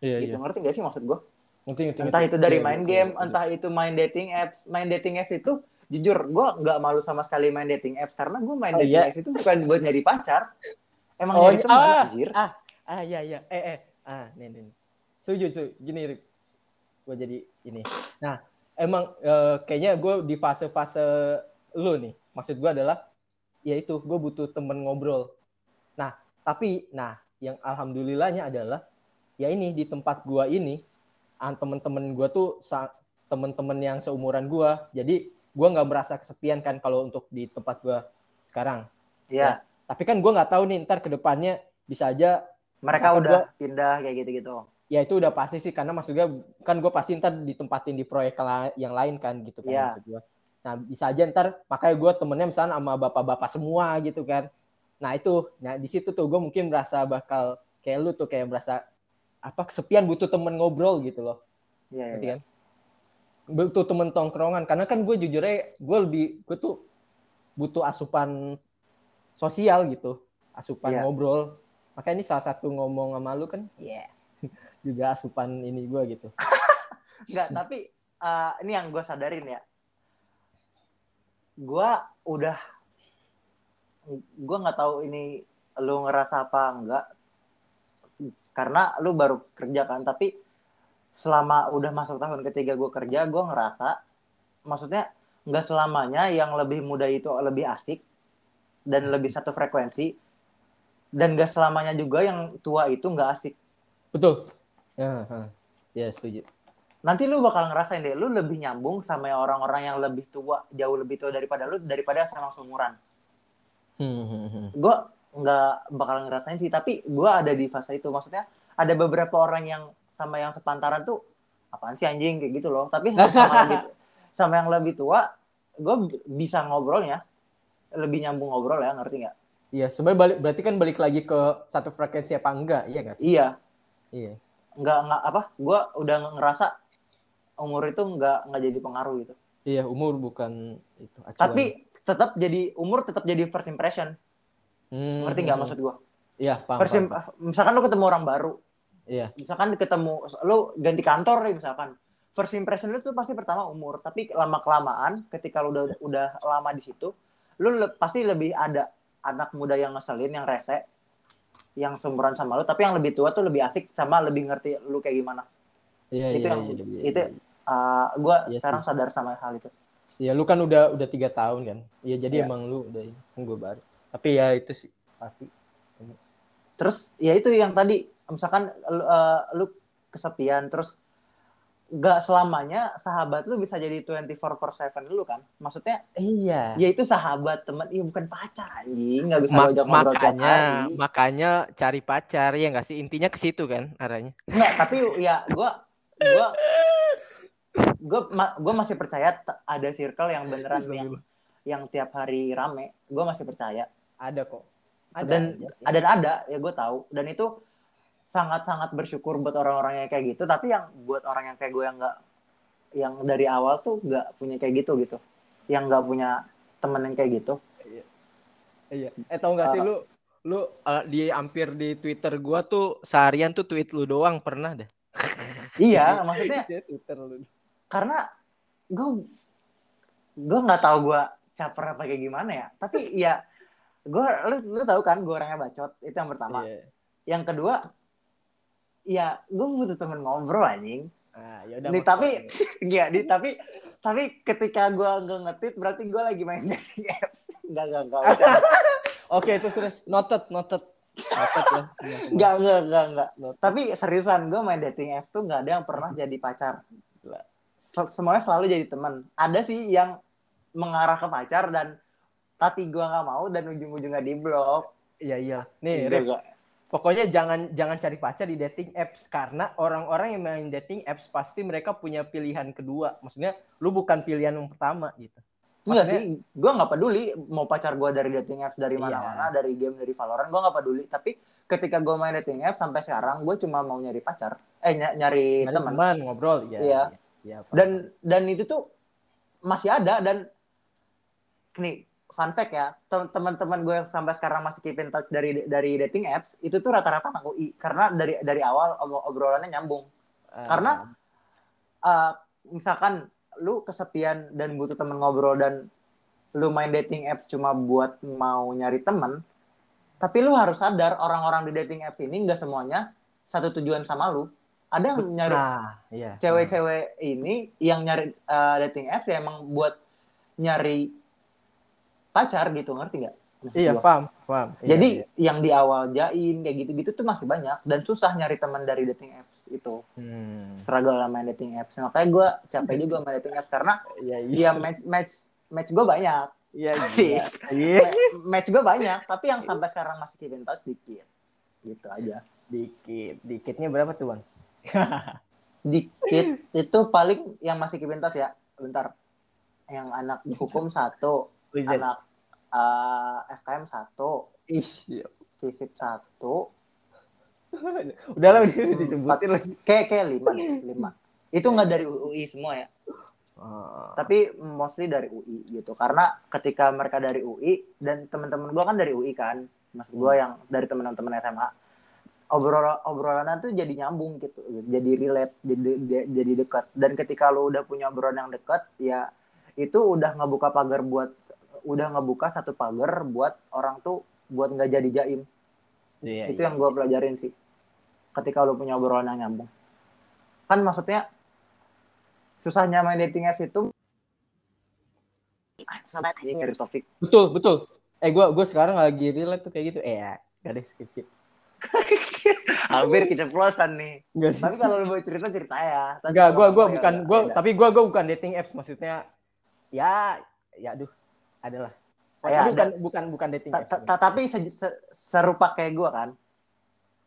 Iya, gitu, iya. Ngerti gak sih maksud gue? Ngerti, ngerti, entah ngerti. Itu dari iya, main ngerti, game, ngerti. Entah itu main dating apps. Main dating apps itu jujur gue nggak malu sama sekali main dating apps karena gue main oh, dating iya. apps itu bukan buat nyari pacar. Emang oh, nyari teman ah, anjir. Ah, ah ya ya. Eh eh ah nih nih. Setuju setuju. Gini gue jadi ini. Nah, emang eh, kayaknya gue di fase-fase lu nih. Maksud gue adalah ya itu, gue butuh temen ngobrol. Nah, tapi, nah, yang alhamdulillahnya adalah, ya ini, di tempat gue ini, temen-temen gue tuh, temen-temen yang seumuran gue, jadi gue gak merasa kesepian kan kalau untuk di tempat gue sekarang. Iya. Nah, tapi kan gue gak tahu nih, ntar ke depannya bisa aja. Mereka udah gua, pindah kayak gitu-gitu. Ya itu udah pasti sih, karena maksud gue, kan gue pasti ntar ditempatin di proyek yang lain kan, gitu kan ya. Maksud gue. Nah bisa aja ntar makanya gue temennya misalnya sama bapak-bapak semua gitu kan. Nah itu, nah di situ tuh gue mungkin merasa bakal kayak lu tuh kayak merasa apa kesepian, butuh temen ngobrol gitu loh. Iya. Gitu ya. Kan? Butuh temen tongkrongan karena kan gue jujur aja gue lebih gue tuh butuh asupan sosial gitu, asupan ya. Ngobrol. Makanya ini salah satu ngomong sama lu kan, ya yeah. juga asupan ini gue gitu. Enggak tapi uh, ini yang gue sadarin ya. Gue udah, gue nggak tahu ini lu ngerasa apa enggak, karena lu baru kerja kan, tapi selama udah masuk tahun ketiga gue kerja, gue ngerasa, maksudnya nggak selamanya yang lebih muda itu lebih asik dan lebih satu frekuensi, dan nggak selamanya juga yang tua itu nggak asik. Betul. Ya, ya setuju. Nanti lu bakal ngerasain deh, lu lebih nyambung sama orang-orang yang lebih tua, jauh lebih tua daripada lu, daripada sama seumuran. Hmm. Gue nggak bakal ngerasain sih, tapi gue ada di fase itu. Maksudnya ada beberapa orang yang sama yang sepantaran tuh, apaan sih anjing kayak gitu loh. Tapi sama, lebih, sama yang lebih tua, gue bisa ngobrolnya, lebih nyambung ngobrol ya, ngerti nggak? Iya, sebenarnya balik, berarti kan balik lagi ke satu frekuensi apa enggak, iya nggak sih? Iya. Iya. Nggak nggak apa? Gue udah ngerasa umur itu nggak nggak jadi pengaruh gitu. Iya, umur bukan itu acuan. Tapi tetap jadi umur tetap jadi first impression. Hmm, ngerti nggak hmm. maksud gua? Iya, paham, first, paham. Misalkan lu ketemu orang baru. Iya. Misalkan ketemu lu ganti kantor nih misalkan. First impression lu tuh pasti pertama umur, tapi lama-kelamaan ketika lu udah udah lama di situ, lu le- pasti lebih ada anak muda yang ngeselin, yang rese, yang seumuran sama lu, tapi yang lebih tua tuh lebih asik sama lebih ngerti lu kayak gimana. Iya, itu iya, yang iya, iya, itu uh, gue iya, sekarang iya. sadar sama hal itu. Iya, lu kan udah udah tiga tahun kan. Iya, jadi iya. emang lu udah kan gue baru. Tapi ya itu sih pasti. Terus ya itu yang tadi misalkan uh, lu kesepian, terus gak selamanya sahabat lu bisa jadi dua puluh empat per tujuh lu kan. Maksudnya iya, ya itu sahabat, teman, iya bukan pacar anjing, gak bisa Ma- lojok ngobrol tiap hari. Makanya cari pacar, ya gak sih, intinya ke situ kan arahnya. Enggak, tapi ya gua gua gue ma- gue masih percaya t- ada circle yang beneran yang yang tiap hari rame, gue masih percaya ada kok, ada, dan ada ya. ada ya gue tahu, dan itu sangat-sangat bersyukur buat orang-orang yang kayak gitu. Tapi yang buat orang yang kayak gue yang nggak, yang dari awal tuh nggak punya kayak gitu gitu, yang nggak punya temen yang kayak gitu. Iya, iya. eh tau nggak uh, sih lu lu uh, di hampir di Twitter gue tuh seharian tuh tweet lu doang pernah deh. Iya, maksudnya Twitter lu. Karena gue gue nggak tahu gue caper apa kayak gimana ya, tapi ya gue lu, lu tahu kan gue orangnya bacot, itu yang pertama. Yeah. Yang kedua, ya gue butuh temen ngobrol anjing. Ah, yaudah, nih, tapi ya, di, tapi tapi ketika gue nggak ngetit berarti gue lagi main dating apps. Nggak nggak nggak. Oke, itu serius. Noted noted. Nggak nggak nggak nggak. Tapi seriusan gue main dating apps tuh nggak ada yang pernah jadi pacar. Semuanya selalu jadi teman. Ada sih yang mengarah ke pacar dan tapi gue nggak mau dan ujung-ujungnya di blok. Iya iya. Nih Rif, pokoknya jangan jangan cari pacar di dating apps, karena orang-orang yang main dating apps pasti mereka punya pilihan kedua. Maksudnya lu bukan pilihan yang pertama gitu. Enggak sih. Gue nggak peduli mau pacar gue dari dating apps dari mana-mana, iya. dari game, dari Valorant, gue nggak peduli. Tapi ketika gue main dating apps sampai sekarang gue cuma mau nyari pacar, eh ny- nyari teman. Teman ngobrol ya. Iya. Ya, dan dan itu tuh masih ada. Dan nih fun fact ya, teman-teman gue yang sampai sekarang masih keep in touch dari dari dating apps itu tuh rata-rata anak U I, karena dari dari awal obrolannya nyambung. Uh. Karena uh, misalkan lu kesepian dan butuh teman ngobrol dan lu main dating apps cuma buat mau nyari teman, tapi lu harus sadar orang-orang di dating apps ini nggak semuanya satu tujuan sama lu. Ada yang nyari nah, iya, cewek-cewek iya. ini yang nyari uh, dating apps ya emang buat nyari pacar gitu, ngerti nggak? Iya paham, paham. Jadi iya, iya. yang di awal jaim kayak gitu-gitu tuh masih banyak dan susah nyari teman dari dating apps itu. Hmm. Struggle sama dating apps, makanya gue capek juga sama dating apps karena iya, iya. ya match match match gue banyak iya, sih, iya. match gue banyak, tapi yang sampai sekarang masih keep in touch dikit, gitu aja. Dikit, dikitnya berapa tuh bang? Dikit itu paling yang masih kibintas ya bentar, yang anak hukum satu, anak uh, F K M satu, ish fisip satu, udahlah udah disebutin lagi kayak kayak lima lima itu nggak dari U I semua ya, uh. tapi mostly dari U I gitu, karena ketika mereka dari U I dan teman-teman gue kan dari U I kan, maksud gue hmm. yang dari teman-teman S M A, Obrol, obrolan tuh jadi nyambung gitu, jadi relate, jadi, jadi dekat. Dan ketika lo udah punya obrolan yang dekat, ya itu udah ngebuka pagar buat, udah ngebuka satu pagar buat orang tuh buat nggak jadi jaim. Yeah, itu yeah, yang gue yeah. pelajarin sih. Ketika lo punya obrolan yang nyambung, kan maksudnya susahnya main dating apps itu. Ah, sobat aja nyari topik. Betul betul. Eh gue gue sekarang lagi relate tuh kayak gitu. Eh, gak deh skip skip. Hampir keceplosan nih. Gak, tapi kalau lu mau cerita cerita ya. Enggak, gua gua bukan gua ada. tapi gua gua bukan dating apps, maksudnya ya ya aduh, adalah. Ya, bukan ada. bukan bukan dating apps. Tapi serupa kayak gua kan.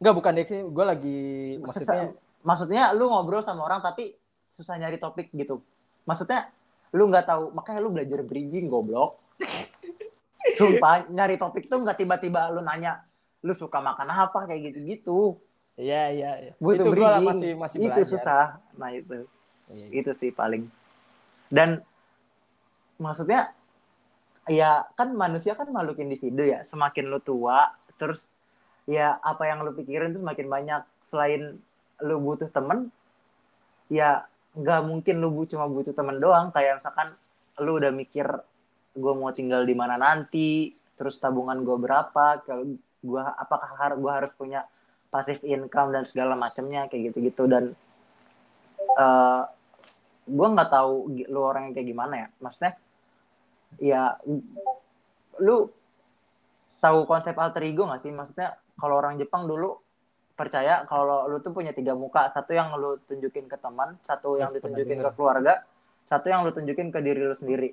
Enggak, bukan dating, gua lagi maksudnya maksudnya lu ngobrol sama orang tapi susah nyari topik gitu. Maksudnya lu enggak tahu, makanya lu belajar bridging goblok. Sumpah nyari topik tuh enggak tiba-tiba lu nanya lu suka makan apa kayak gitu-gitu. Iya, iya, iya. Butuh bridging. Masih, masih itu belajar. Susah. Nah, itu. Ya, itu sih paling. Dan maksudnya ya kan manusia kan makhluk individu ya. Semakin lu tua, terus ya apa yang lu pikirin tuh semakin banyak. Selain lu butuh temen, ya enggak mungkin lu cuma butuh temen doang. Kayak misalkan lu udah mikir gue mau tinggal di mana nanti, terus tabungan gue berapa, kalau gua apakah har- gua harus punya passive income dan segala macamnya kayak gitu-gitu. Dan uh, gua nggak tahu lu orangnya kayak gimana ya, maksudnya ya lu tahu konsep alter ego nggak sih, maksudnya kalau orang Jepang dulu percaya kalau lu tuh punya tiga muka, satu yang lu tunjukin ke teman, satu yang ditunjukin ke keluarga, satu yang lu tunjukin ke diri lu sendiri.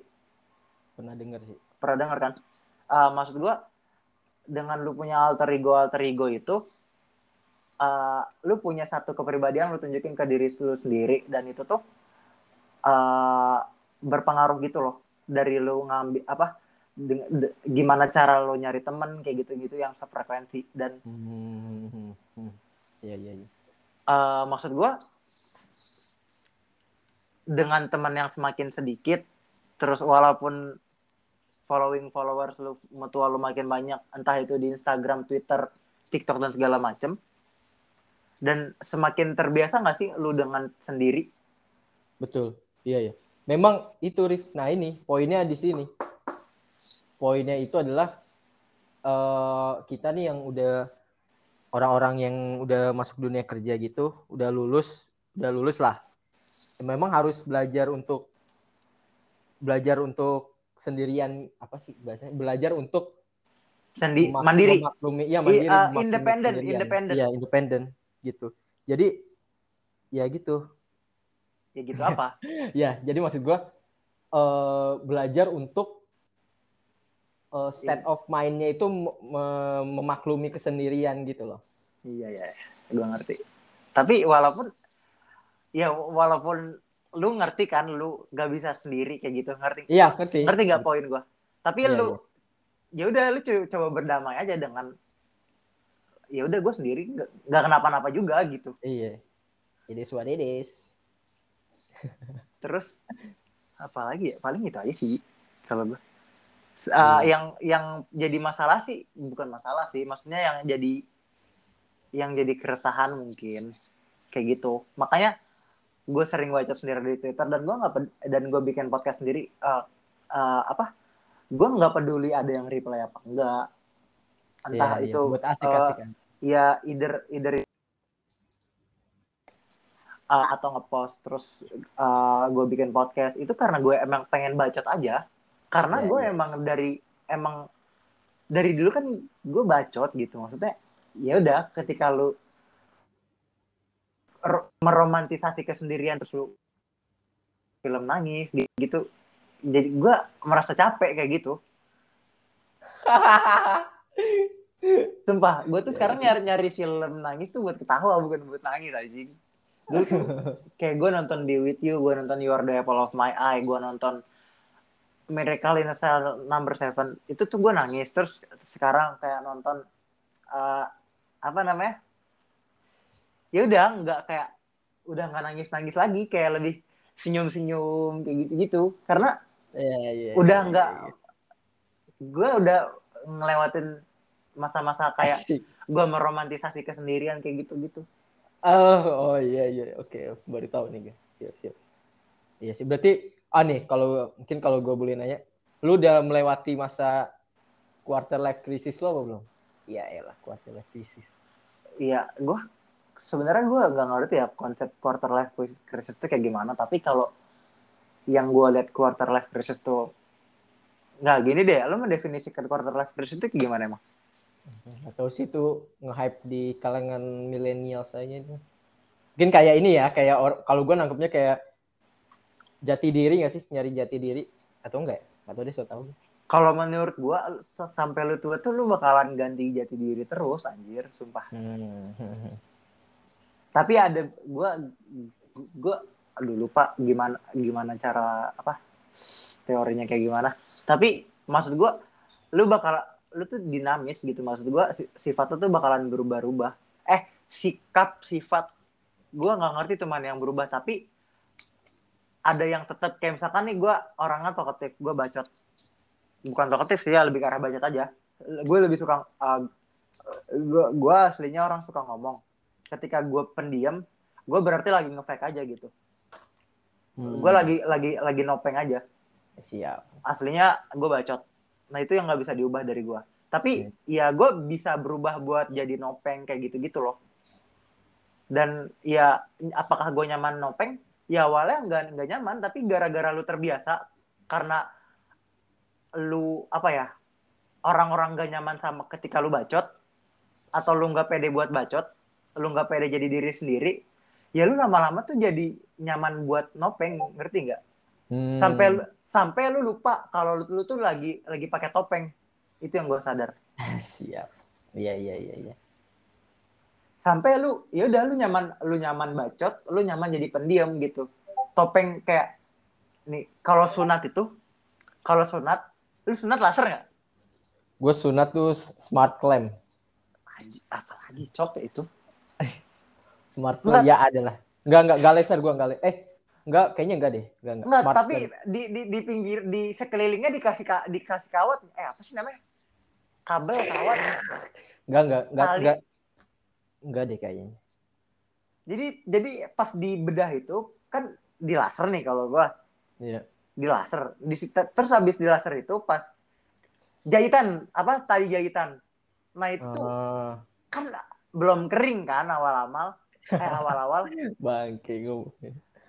Pernah dengar sih. Pernah dengar kan? Uh, maksud gua dengan lu punya alter ego alter ego itu, uh, lu punya satu kepribadian lu tunjukin ke diri lu sendiri, dan itu tuh uh, berpengaruh gitu loh, dari lu ngambil apa? De- de- gimana cara lo nyari temen kayak gitu-gitu yang sefrekuensi dan hmm, hmm, hmm. Ya, ya, ya. Uh, maksud gue dengan teman yang semakin sedikit, terus walaupun following followers lo mutual lo makin banyak, entah itu di Instagram, Twitter, TikTok dan segala macem, dan semakin terbiasa nggak sih lo dengan sendiri? Betul, iya ya. Memang itu Rif. Nah ini poinnya di sini. Poinnya itu adalah uh, kita nih yang udah orang-orang yang udah masuk dunia kerja gitu, udah lulus, udah lulus lah. Memang harus belajar untuk belajar untuk sendirian, apa sih bahasanya? Belajar untuk Sendi- memak- mandiri, memaklumi, ya mandiri, uh, independen, independen, ya independen gitu. Jadi ya gitu, ya gitu apa? Ya jadi maksud gue uh, belajar untuk Uh, state of mind-nya itu mem- memaklumi kesendirian gitu loh. Iya ya, gue ngerti. Tapi walaupun ya walaupun lu ngerti kan, lu gak bisa sendiri kayak gitu, ngerti? Iya ngerti. Ngerti nggak poin gue? Tapi iya, lu ya udah lu co- coba berdamai aja dengan ya udah gue sendiri gak, gak kenapa-napa juga gitu. Iya. It is what it is. Terus apa lagi ya? Paling itu aja sih kalau gue. Uh, hmm. yang yang jadi masalah sih bukan masalah sih, maksudnya yang jadi yang jadi keresahan mungkin kayak gitu. Makanya gue sering baca sendiri di Twitter, dan gue nggak ped- dan gue bikin podcast sendiri, uh, uh, apa gue nggak peduli ada yang reply apa enggak, entah yeah, itu yeah, asik-asik uh, kan? Ya either either uh, atau ngepost terus uh, gue bikin podcast itu karena gue emang pengen bacot aja. Karena ya, gue ya. emang dari emang dari dulu kan gue bacot gitu, maksudnya ya udah ketika lu ro- meromantisasi kesendirian terus lu film nangis gitu, jadi gue merasa capek kayak gitu. Sumpah, gue tuh sekarang nyari nyari film nangis tuh buat ketawa, bukan buat nangis anjing. Dulu kayak gue nonton Be With You, gue nonton You Are The Apple Of My Eye, gue nonton Miracle in a Cell Number Seven, itu tuh gue nangis. Terus sekarang kayak nonton uh, apa namanya, ya udah nggak kayak udah nggak nangis nangis lagi, kayak lebih senyum senyum kayak gitu gitu karena yeah, yeah, udah nggak yeah, yeah. gue udah ngelewatin masa-masa kayak gue meromantisasi kesendirian kayak gitu gitu. Oh oh iya iya oke, baru tahu nih gue. Siap siap iya sih berarti. Ah nih, kalau mungkin kalau gue boleh nanya, lu udah melewati masa quarter life crisis lu apa belum? Iya elah, quarter life crisis. Iya, gue sebenarnya gue nggak ngerti ya konsep quarter life crisis itu kayak gimana. Tapi kalau yang gue lihat quarter life crisis tuh nggak gini deh. Lu mendefinisikan quarter life crisis itu kayak gimana emang? Atau sih tuh nge-hype di kalangan milenial saja tuh. Mungkin kayak ini ya, kayak or- kalau gue nangkepnya kayak jati diri nggak sih, nyari jati diri atau enggak? Atau dia so tau? Kalau menurut gua sampai lu tua tuh lu bakalan ganti jati diri terus anjir, sumpah. Hmm. Tapi ada gua gua aduh lupa gimana gimana cara apa teorinya kayak gimana. Tapi maksud gua lu bakal lu tuh dinamis gitu, maksud gua sifat lu tuh bakalan berubah-ubah. Eh, sikap sifat gua nggak ngerti teman yang berubah, tapi ada yang tetap kayak misalkan nih gue orangnya talkative, gue bacot, bukan talkative sih ya, lebih ke arah bacot aja. Gue lebih suka uh, gue gue aslinya orang suka ngomong. Ketika gue pendiam, gue berarti lagi nge-fake aja gitu. Hmm. Gue lagi lagi lagi nopeng aja. Siap. Aslinya gue bacot. Nah itu yang nggak bisa diubah dari gue. Tapi hmm. ya gue bisa berubah buat jadi nopeng kayak gitu-gitu loh. Dan ya apakah gue nyaman nopeng? Ya awalnya nggak nggak nyaman, tapi gara-gara lu terbiasa, karena lu apa ya, orang-orang nggak nyaman sama ketika lu bacot atau lu nggak pede buat bacot, lu nggak pede jadi diri sendiri, ya lu lama-lama tuh jadi nyaman buat nopeng, ngerti nggak? Hmm. Sampai sampai lu lupa kalau lu, lu tuh lagi lagi pakai topeng. Itu yang gue sadar. Siap. Iya iya iya iya. Sampai lu ya udah lu nyaman lu nyaman bacot, lu nyaman jadi pendiam gitu. Topeng kayak nih, kalau sunat itu kalau sunat lu sunat laser enggak? Gue sunat tuh smart clamp. Apa lagi cok ya itu? Smart clamp ya adalah. Enggak enggak enggak laser gua enggak. Eh, enggak kayaknya enggak deh. Enggak enggak. Enggak, tapi di, di di pinggir di sekelilingnya dikasih dikasih kawat. Eh, apa sih namanya? Kabel kawat. Enggak enggak enggak enggak. Enggak deh kayaknya. Jadi jadi pas di bedah itu kan di laser nih kalau gua. Iya. Di laser. Di, terus habis di laser itu pas jahitan apa tadi jahitan. Nah itu tuh uh. kan belum kering kan awal-awal. Eh awal-awal bangke gua.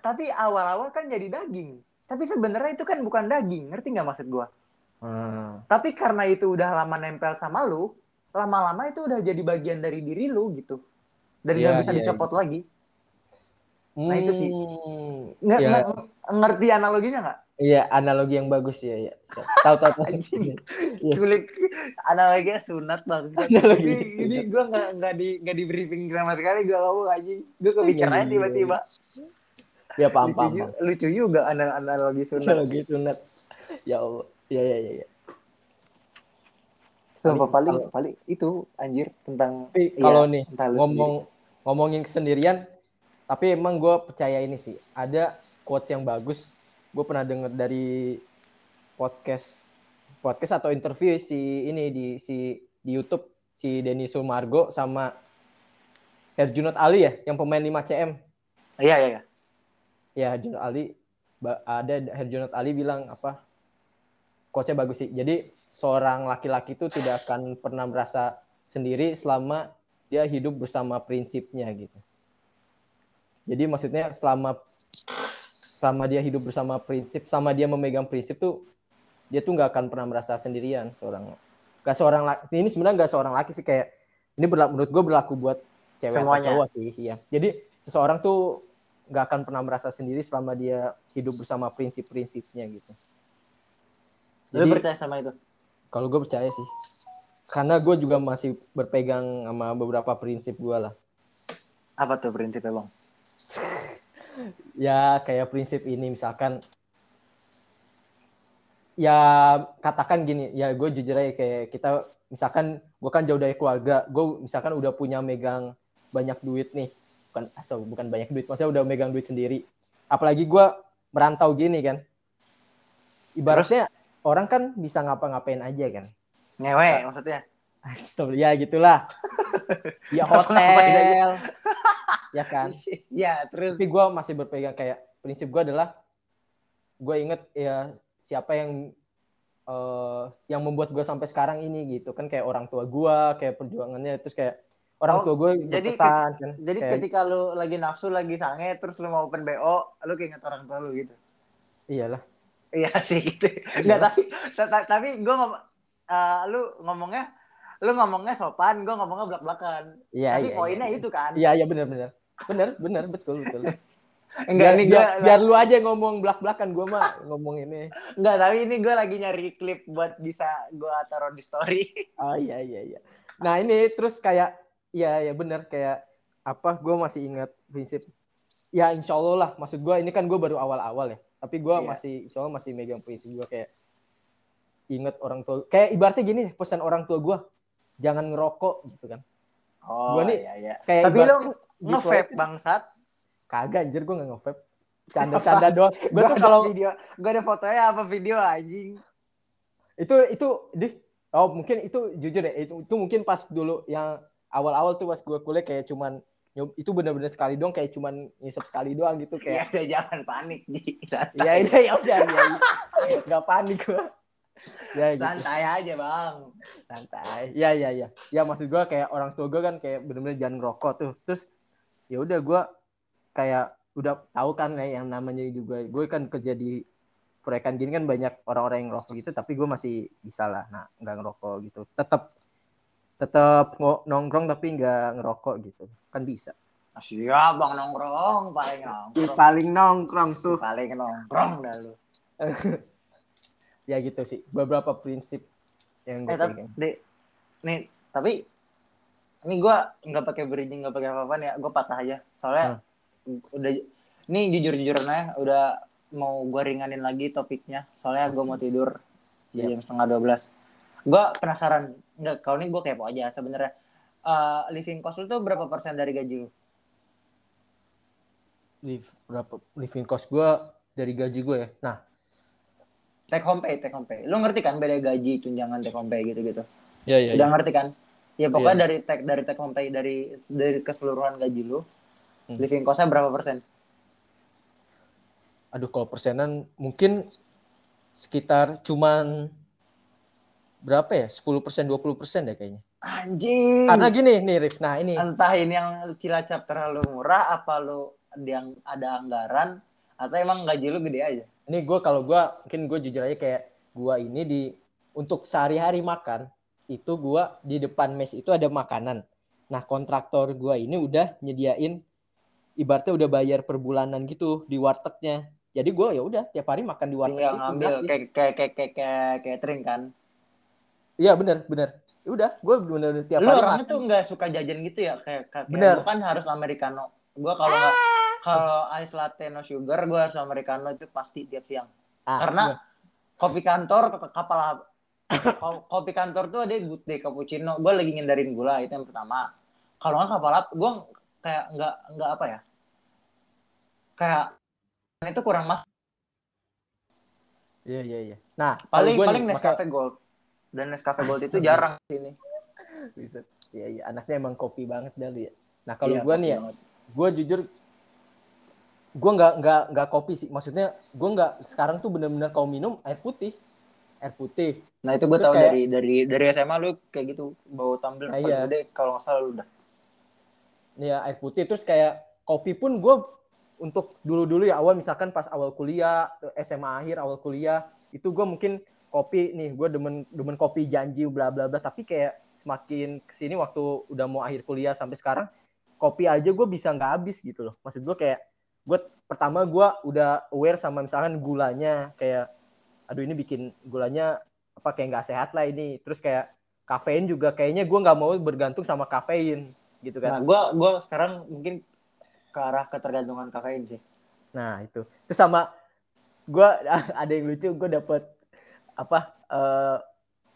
Tapi awal-awal kan jadi daging. Tapi sebenarnya itu kan bukan daging, ngerti nggak maksud gua? Hmm. Tapi karena itu udah lama nempel sama lu, lama-lama itu udah jadi bagian dari diri lu gitu, dan nggak yeah, bisa yeah, dicopot yeah. lagi. Nah itu sih, nggak yeah. ng- ngerti analoginya nggak? Iya yeah, analogi yang bagus ya. Yeah, yeah. Tahu-tahu anjing. Kulik analoginya sunat banget. Analogi ini gue nggak nggak di nggak di briefing sama sekali, gue ngomong anjing, gue kepikiran tiba-tiba. Ya paham paham. Lucu, lucu juga analogi sunat. Analogi sunat. Ya Allah. Ya ya ya. ya. Sumpah paling kalau, paling itu anjir tentang kalau iya, nih ngomong sendiri. ngomongin kesendirian, tapi emang gue percaya ini sih ada quotes yang bagus. Gue pernah denger dari podcast podcast atau interview si ini di si di YouTube si Denny Sumargo sama Herjunot Ali ya yang pemain lima C M. Iya iya iya. Ya Herjunot Ali ada Herjunot Ali bilang apa? Quotesnya bagus sih. Jadi seorang laki-laki itu tidak akan pernah merasa sendiri selama dia hidup bersama prinsipnya gitu. Jadi maksudnya selama selama dia hidup bersama prinsip, sama dia memegang prinsip tuh dia tuh nggak akan pernah merasa sendirian seorang. Gak seorang laki, ini sebenarnya nggak seorang laki sih kayak ini berlaku, menurut gue berlaku buat cewek semuanya. Atau cowok sih. Iya. Jadi seseorang tuh nggak akan pernah merasa sendiri selama dia hidup bersama prinsip-prinsipnya gitu. Jadi, lu percaya sama itu? Kalau gue percaya sih, karena gue juga masih berpegang sama beberapa prinsip gue lah. Apa tuh prinsipnya bang? Ya kayak prinsip ini misalkan, ya katakan gini, ya gue jujur aja kayak kita misalkan gue kan jauh dari keluarga, gue misalkan udah punya megang banyak duit nih, bukan asal bukan banyak duit, maksudnya udah megang duit sendiri. Apalagi gue merantau gini kan, ibaratnya. Terus? Orang kan bisa ngapa-ngapain aja kan. Ngewe nah, maksudnya. Ya gitulah. Ya hotel. Ya kan. Ya terus. Tapi gue masih berpegang kayak prinsip gue adalah gue inget ya siapa yang uh, yang membuat gue sampai sekarang ini gitu kan kayak orang tua gue kayak perjuangannya terus kayak orang oh, tua gue berpesan ke, kan. Jadi kayak, ketika lu lagi nafsu lagi sange terus lu mau open B O lu keinget orang tua lu gitu. Iyalah. Iya sih gitu. Nggak, tapi tapi gue ngom, uh, lu ngomongnya lu ngomongnya sopan, gue ngomongnya belak-belakan. Ya, tapi ya, poinnya ya. Itu kan. Iya iya benar-benar. Benar benar betul betul. Enggak nih gue biar lu aja ngomong belak-belakan, gue mah ngomong ini. Enggak, tapi ini gue lagi nyari klip buat bisa gue taruh di story. Oh iya iya iya. Nah, ini terus kayak iya ya benar kayak apa gue masih ingat prinsip. Ya insyaallah lah, maksud gue ini kan gue baru awal-awal ya. Tapi gue yeah. masih, soalnya masih megang prinsip gue kayak inget orang tua. Kayak ibaratnya gini, pesan orang tua gue, jangan ngerokok gitu kan. Oh gua nih, iya iya. Kayak tapi lo nge-vape bangsat? Kagak anjir, gue gak nge-vape. Canda-canda doang. Gue tuh kalau video, gue ada fotonya apa video anjing. Itu, itu, dih. Oh mungkin itu jujur deh. Itu, itu mungkin pas dulu yang awal-awal tuh pas gue kuliah kayak cuman. Itu benar-benar sekali doang kayak cuman ngisep sekali doang gitu kayak. Ya jangan panik di. Ya udah ya udah ya. Enggak panik gua. Ya gitu. Santai aja, Bang. Santai. Ya ya ya. Ya maksud gua kayak orang tua gua kan kayak benar-benar jangan ngerokok tuh. Terus ya udah gua kayak udah tahu kan ya yang namanya juga gua kan kerja di proyekan gini kan banyak orang-orang yang ngerokok gitu tapi gua masih bisa lah. Nah, enggak ngerokok gitu. Tetap tetap nongkrong tapi nggak ngerokok gitu, kan bisa. Siap bang, nongkrong paling nongkrong. Paling nongkrong tuh. Paling nongkrong dah lu. Ya gitu sih, beberapa prinsip yang gue eh, tapi, di, nih, tapi ini gue nggak pakai bridging, nggak pakai apa-apa ya, gue patah aja. Soalnya hmm. udah, ini jujur-jujuran aja, udah mau gue ringanin lagi topiknya. Soalnya gue mau tidur yeah. jam setengah dua belas. Gue penasaran, nggak? Kalau ini gue kepo aja sebenarnya. Uh, living cost lu tuh berapa persen dari gaji lu? Live, berapa living cost gue dari gaji gue ya? Nah, take home pay, take home pay. Lu ngerti kan beda gaji, tunjangan, take home pay gitu-gitu. Ya, ya, udah ya. Ngerti kan? Ya pokoknya ya. dari take dari take home pay dari dari keseluruhan gaji lu, hmm. living cost-nya berapa persen? Aduh, kalau persenan mungkin sekitar cuman berapa ya? sepuluh persen, dua puluh persen deh kayaknya. Anjing. Karena gini nih Rif, nah ini entah ini yang Cilacap terlalu murah apa lu yang ada anggaran atau emang gaji lu gede aja. Ini gue kalau gue mungkin gue jujur aja kayak gue ini di untuk sehari-hari makan itu gue di depan mes itu ada makanan. Nah kontraktor gue ini udah nyediain ibaratnya udah bayar per bulanan gitu di wartegnya. Jadi gue ya udah tiap hari makan di warteg. Tinggal ngambil kayak kayak kayak kayak catering kan? Iya benar benar. Udah, gue bener-bener tiap lu hari. Lu orangnya tuh nggak suka jajan gitu ya, kayak kayak kan harus americano. Gue kalau ah. kalau ice latte no sugar, gue harus americano itu pasti tiap siang. Ah, Karena iya. kopi kantor kapal kopi kantor tuh ada good day cappuccino. Gue lagi ngindarin gula itu yang pertama. Kalau nggak kapal gue kayak nggak nggak apa ya, kayak itu kurang mas. Iya iya iya. Nah paling paling Nescafe maka... Gold. Dan Nescafe Gold itu jarang sini. Bisa. Iya, iya, anaknya emang kopi banget dah lu ya. Nah, kalau iya, gue nih ya, gue jujur gue enggak enggak enggak kopi sih. Maksudnya gue enggak sekarang tuh benar-benar kalau minum air putih. Air putih. Nah, itu gue tahu kayak, dari dari dari S M A lu kayak gitu bawa tumbler nah, iya. gede kalau enggak salah lu udah. Iya, air putih terus kayak kopi pun gue untuk dulu-dulu ya awal misalkan pas awal kuliah, S M A akhir awal kuliah, itu gue mungkin kopi nih, gue demen demen kopi janji bla bla bla. Tapi kayak semakin kesini waktu udah mau akhir kuliah sampai sekarang, kopi aja gue bisa nggak habis gitu loh. Maksud gue kayak, gue pertama gue udah aware sama misalkan gulanya kayak, aduh ini bikin gulanya apa kayak nggak sehat lah ini. Terus kayak kafein juga kayaknya gue nggak mau bergantung sama kafein gitu kan. Nah gue gue sekarang mungkin ke arah ketergantungan kafein sih. Nah itu terus sama gue ada yang lucu gue dapet apa uh,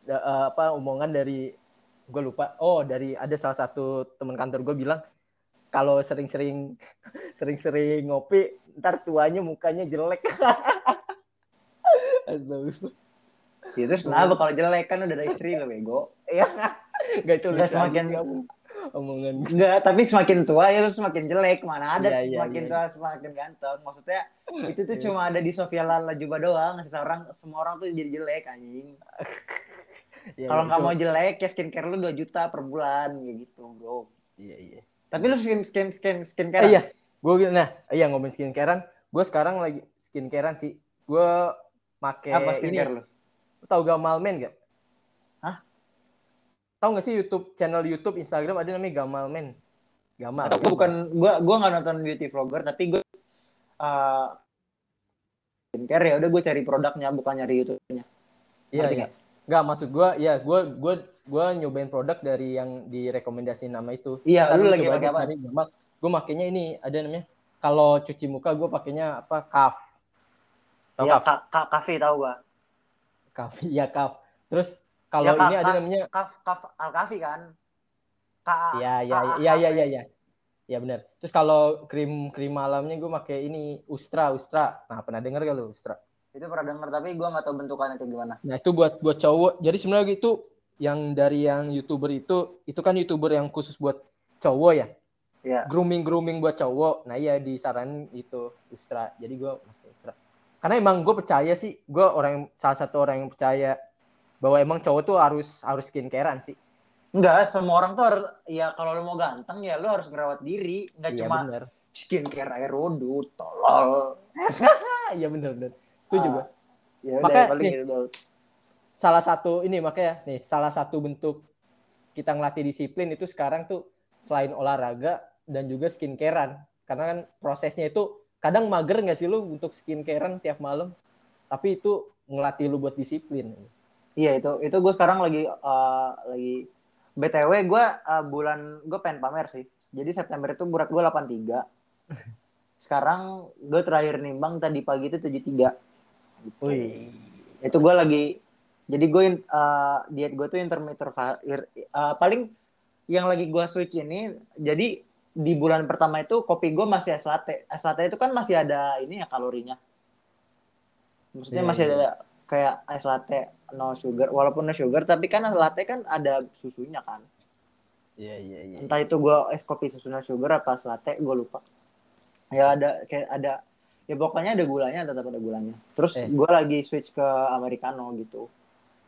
uh, apa omongan dari gue lupa oh dari ada salah satu teman kantor gue bilang kalau sering-sering sering-sering ngopi ntar tuanya mukanya jelek. Astagfirullah. Ya, terus kenapa kalau jelek kan udah ada istri lo bego. Ya nggak itu udah semakin omongan nggak tapi semakin tua ya lu semakin jelek mana ada ya, ya, semakin ya, ya. tua semakin ganteng maksudnya itu tuh ya. Cuma ada di Sofia Lajuba doang seseorang semua orang tuh jadi jelek anjing. Ya, kalau nggak mau jelek ya skincare lu dua juta per bulan ya gitu bro. Iya iya tapi lu skin skin skin skincare iya gue nah iya ngomongin skincarean gue sekarang lagi skincarean sih gue pakai ini lu tau Gamalmen gak? Tahu nggak sih YouTube channel YouTube Instagram ada namanya Gamalmen. Gamal. Aku bukan gua gua nggak nonton beauty vlogger tapi gua uh, skincare ya udah gua cari produknya bukan nyari YouTube-nya. Iya enggak. Enggak maksud gua ya gua gua gua nyobain produk dari yang direkomendasiin nama itu. Iya, lu lagi pakai apa? Gamal. Gua makainya ini ada namanya kalau cuci muka gua pakainya apa? Kahf. Tahu ya, Kahf? Ka- kafe tahu gua. Kahf ya Kahf. Terus kalau ya, ini ka, ada namanya Kahf Kahf Al-Kahfi kan? Ka, ya ya ka, ya, ya ya ya. Ya benar. Terus kalau krim krim malamnya gue pakai ini Ustra Ustra. Nah, pernah dengar gak lu Ustra? Itu pernah dengar tapi gue enggak tahu bentukannya kayak gimana. Nah, itu buat buat cowok. Jadi sebenarnya itu yang dari yang YouTuber itu itu kan YouTuber yang khusus buat cowok ya. Iya. Grooming-grooming buat cowok. Nah, iya disaranin itu Ustra. Jadi gue pakai Ustra. Karena emang gue percaya sih, gue orang salah satu orang yang percaya bahwa emang cowok tuh harus harus skincarean sih. Enggak, semua orang tuh harus ya kalau lu mau ganteng ya lu harus ngerawat diri, enggak ya, cuma bener. Skincare air wudhu, tolol. Iya benar benar. Itu ah, juga. Ya makanya, udah, paling nih, gitu. Salah satu ini makanya nih, salah satu bentuk kita ngelatih disiplin itu sekarang tuh selain olahraga dan juga skincarean. Karena kan prosesnya itu kadang mager nggak sih lu untuk skincarean tiap malam, tapi itu ngelatih lu buat disiplin. Iya itu, itu gue sekarang lagi uh, lagi B T W gue uh, bulan gue pengen pamer sih. Jadi September itu berat gue delapan puluh tiga. Sekarang gue terakhir nimbang tadi pagi itu tujuh puluh tiga. Gitu. Itu gue lagi, jadi gue uh, diet gue tuh intermittent uh, paling yang lagi gue switch ini. Jadi di bulan pertama itu kopi gue masih es latte. Es latte itu kan masih ada ini ya kalorinya. Maksudnya yeah, masih yeah. ada kayak es latte no sugar. Walaupun no sugar tapi kan es latte kan ada susunya kan. Iya yeah, iya yeah, iya. Yeah. Entah itu gue es kopi susu no sugar apa es latte gue lupa. Ya ada kayak ada ya pokoknya ada gulanya, tetap ada gulanya. Terus eh. gue lagi switch ke americano gitu.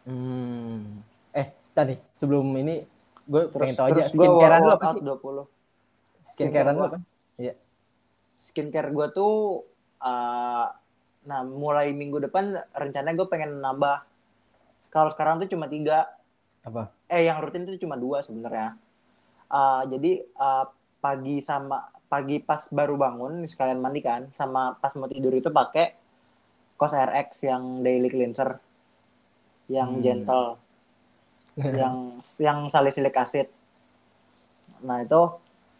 Hmm. Eh tadi sebelum ini gue pengen tahu aja skincarean lu apa sih? dua puluh Skincare lu apa? Iya. Skincare gue tuh, uh, nah mulai minggu depan rencananya gue pengen nambah. Kalau sekarang tuh cuma tiga. Apa? Eh yang rutin tuh cuma dua sebenarnya. Uh, jadi uh, pagi sama pagi pas baru bangun sekalian mandi kan, sama pas mau tidur itu pakai CosRx yang daily cleanser, yang hmm. gentle, yang yang salicylic acid. Nah itu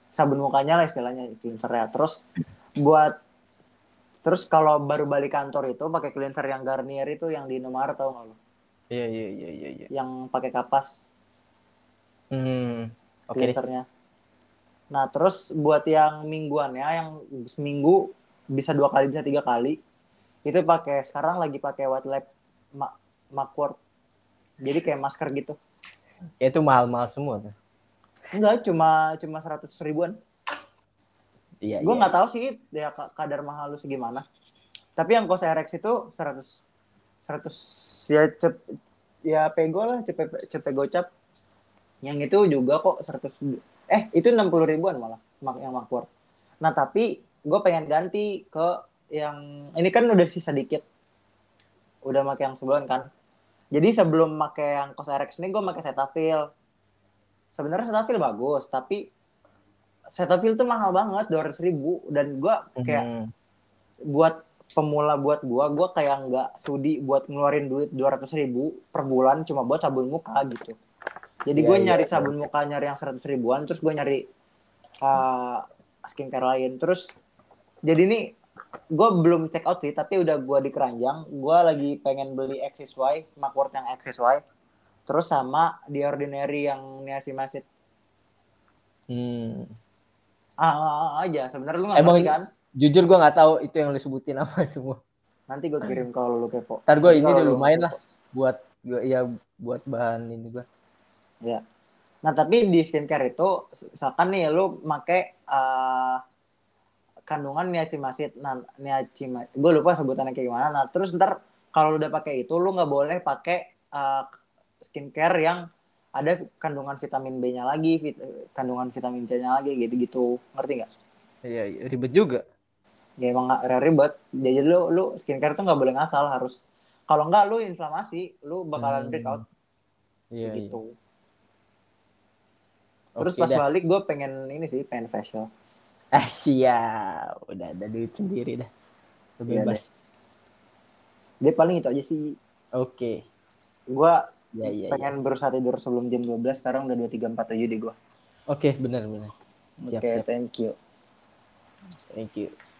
sabun mukanya lah istilahnya cleanser ya. Terus buat terus kalau baru balik kantor itu pakai cleanser yang Garnier itu yang di Indomaret tau nggak lo? Iya iya iya iya. Yang pakai kapas. Hmm. Oke. Cleansernya. Nah terus buat yang mingguannya yang seminggu bisa dua kali bisa tiga kali itu pakai sekarang lagi pakai White Lab mak makwork. Jadi kayak masker gitu. Ya itu mahal-mahal semua tuh. Enggak, cuma cuma seratus ribuan. Iya. Gue nggak iya. tahu sih ya kadar mahal lu segimana. Tapi yang CosRx itu seratus seratus ya cep ya pego lah cepet cepet gocap. Yang itu juga kok seratus eh itu enam puluh ribuan malah yang makmur. Nah tapi gue pengen ganti ke yang ini kan udah sisa dikit. Udah pakai yang sebulan kan. Jadi sebelum pakai yang CosRx ini gue pakai Cetaphil. Sebenarnya Cetaphil bagus, tapi Cetaphil tuh mahal banget, dua ratus ribu. Dan gue kayak hmm. buat pemula buat gue, gue kayak nggak sudi buat ngeluarin duit dua ratus ribu per bulan cuma buat sabun muka gitu. Jadi ya, gue nyari ya, sabun ya. muka, nyari yang seratus ribuan, terus gue nyari uh, skincare lain. Terus jadi ini gue belum check out sih, tapi udah gue di keranjang. Gue lagi pengen beli Axis Y, Macworth yang Axis Y. Terus sama The Ordinary yang niacinamide. Hmm. Ah, ah, ah aja sebenarnya lu nggak ngerti kan? Jujur gue nggak tahu itu yang lu sebutin apa semua. Nanti gue kirim kalau lu kepo. Ntar gue ini udah lumayan lah buat gua, ya buat bahan ini gue. Ya. Nah tapi di skincare itu misalkan nih lu make uh, kandungan niacinamide, nah, niacinamide. Gue lupa sebutannya kayak gimana. Nah terus ntar kalau lu udah pakai itu lu nggak boleh pakai uh, skincare yang ada kandungan vitamin B-nya lagi, vit- kandungan vitamin C-nya lagi, gitu-gitu. Ngerti nggak? Iya, ya, ribet juga. Ya emang nggak ribet. Jadi lu, lu skincare tuh nggak boleh ngasal, harus. Kalau nggak, lu inflamasi, lu bakalan hmm. breakout. Iya, gitu. Iya. Terus okay, pas dah. balik, gue pengen ini sih, pengen facial. Ah, siap. Udah ada duit sendiri dah. Bebas. Dia paling itu aja sih. Oke. Okay. Gue... Ya, ya, pengen ya. berusaha tidur sebelum jam dua belas, sekarang udah dua tiga empat tujuh di gua. Oke, okay, benar benar. Oke, okay, thank you. Thank you.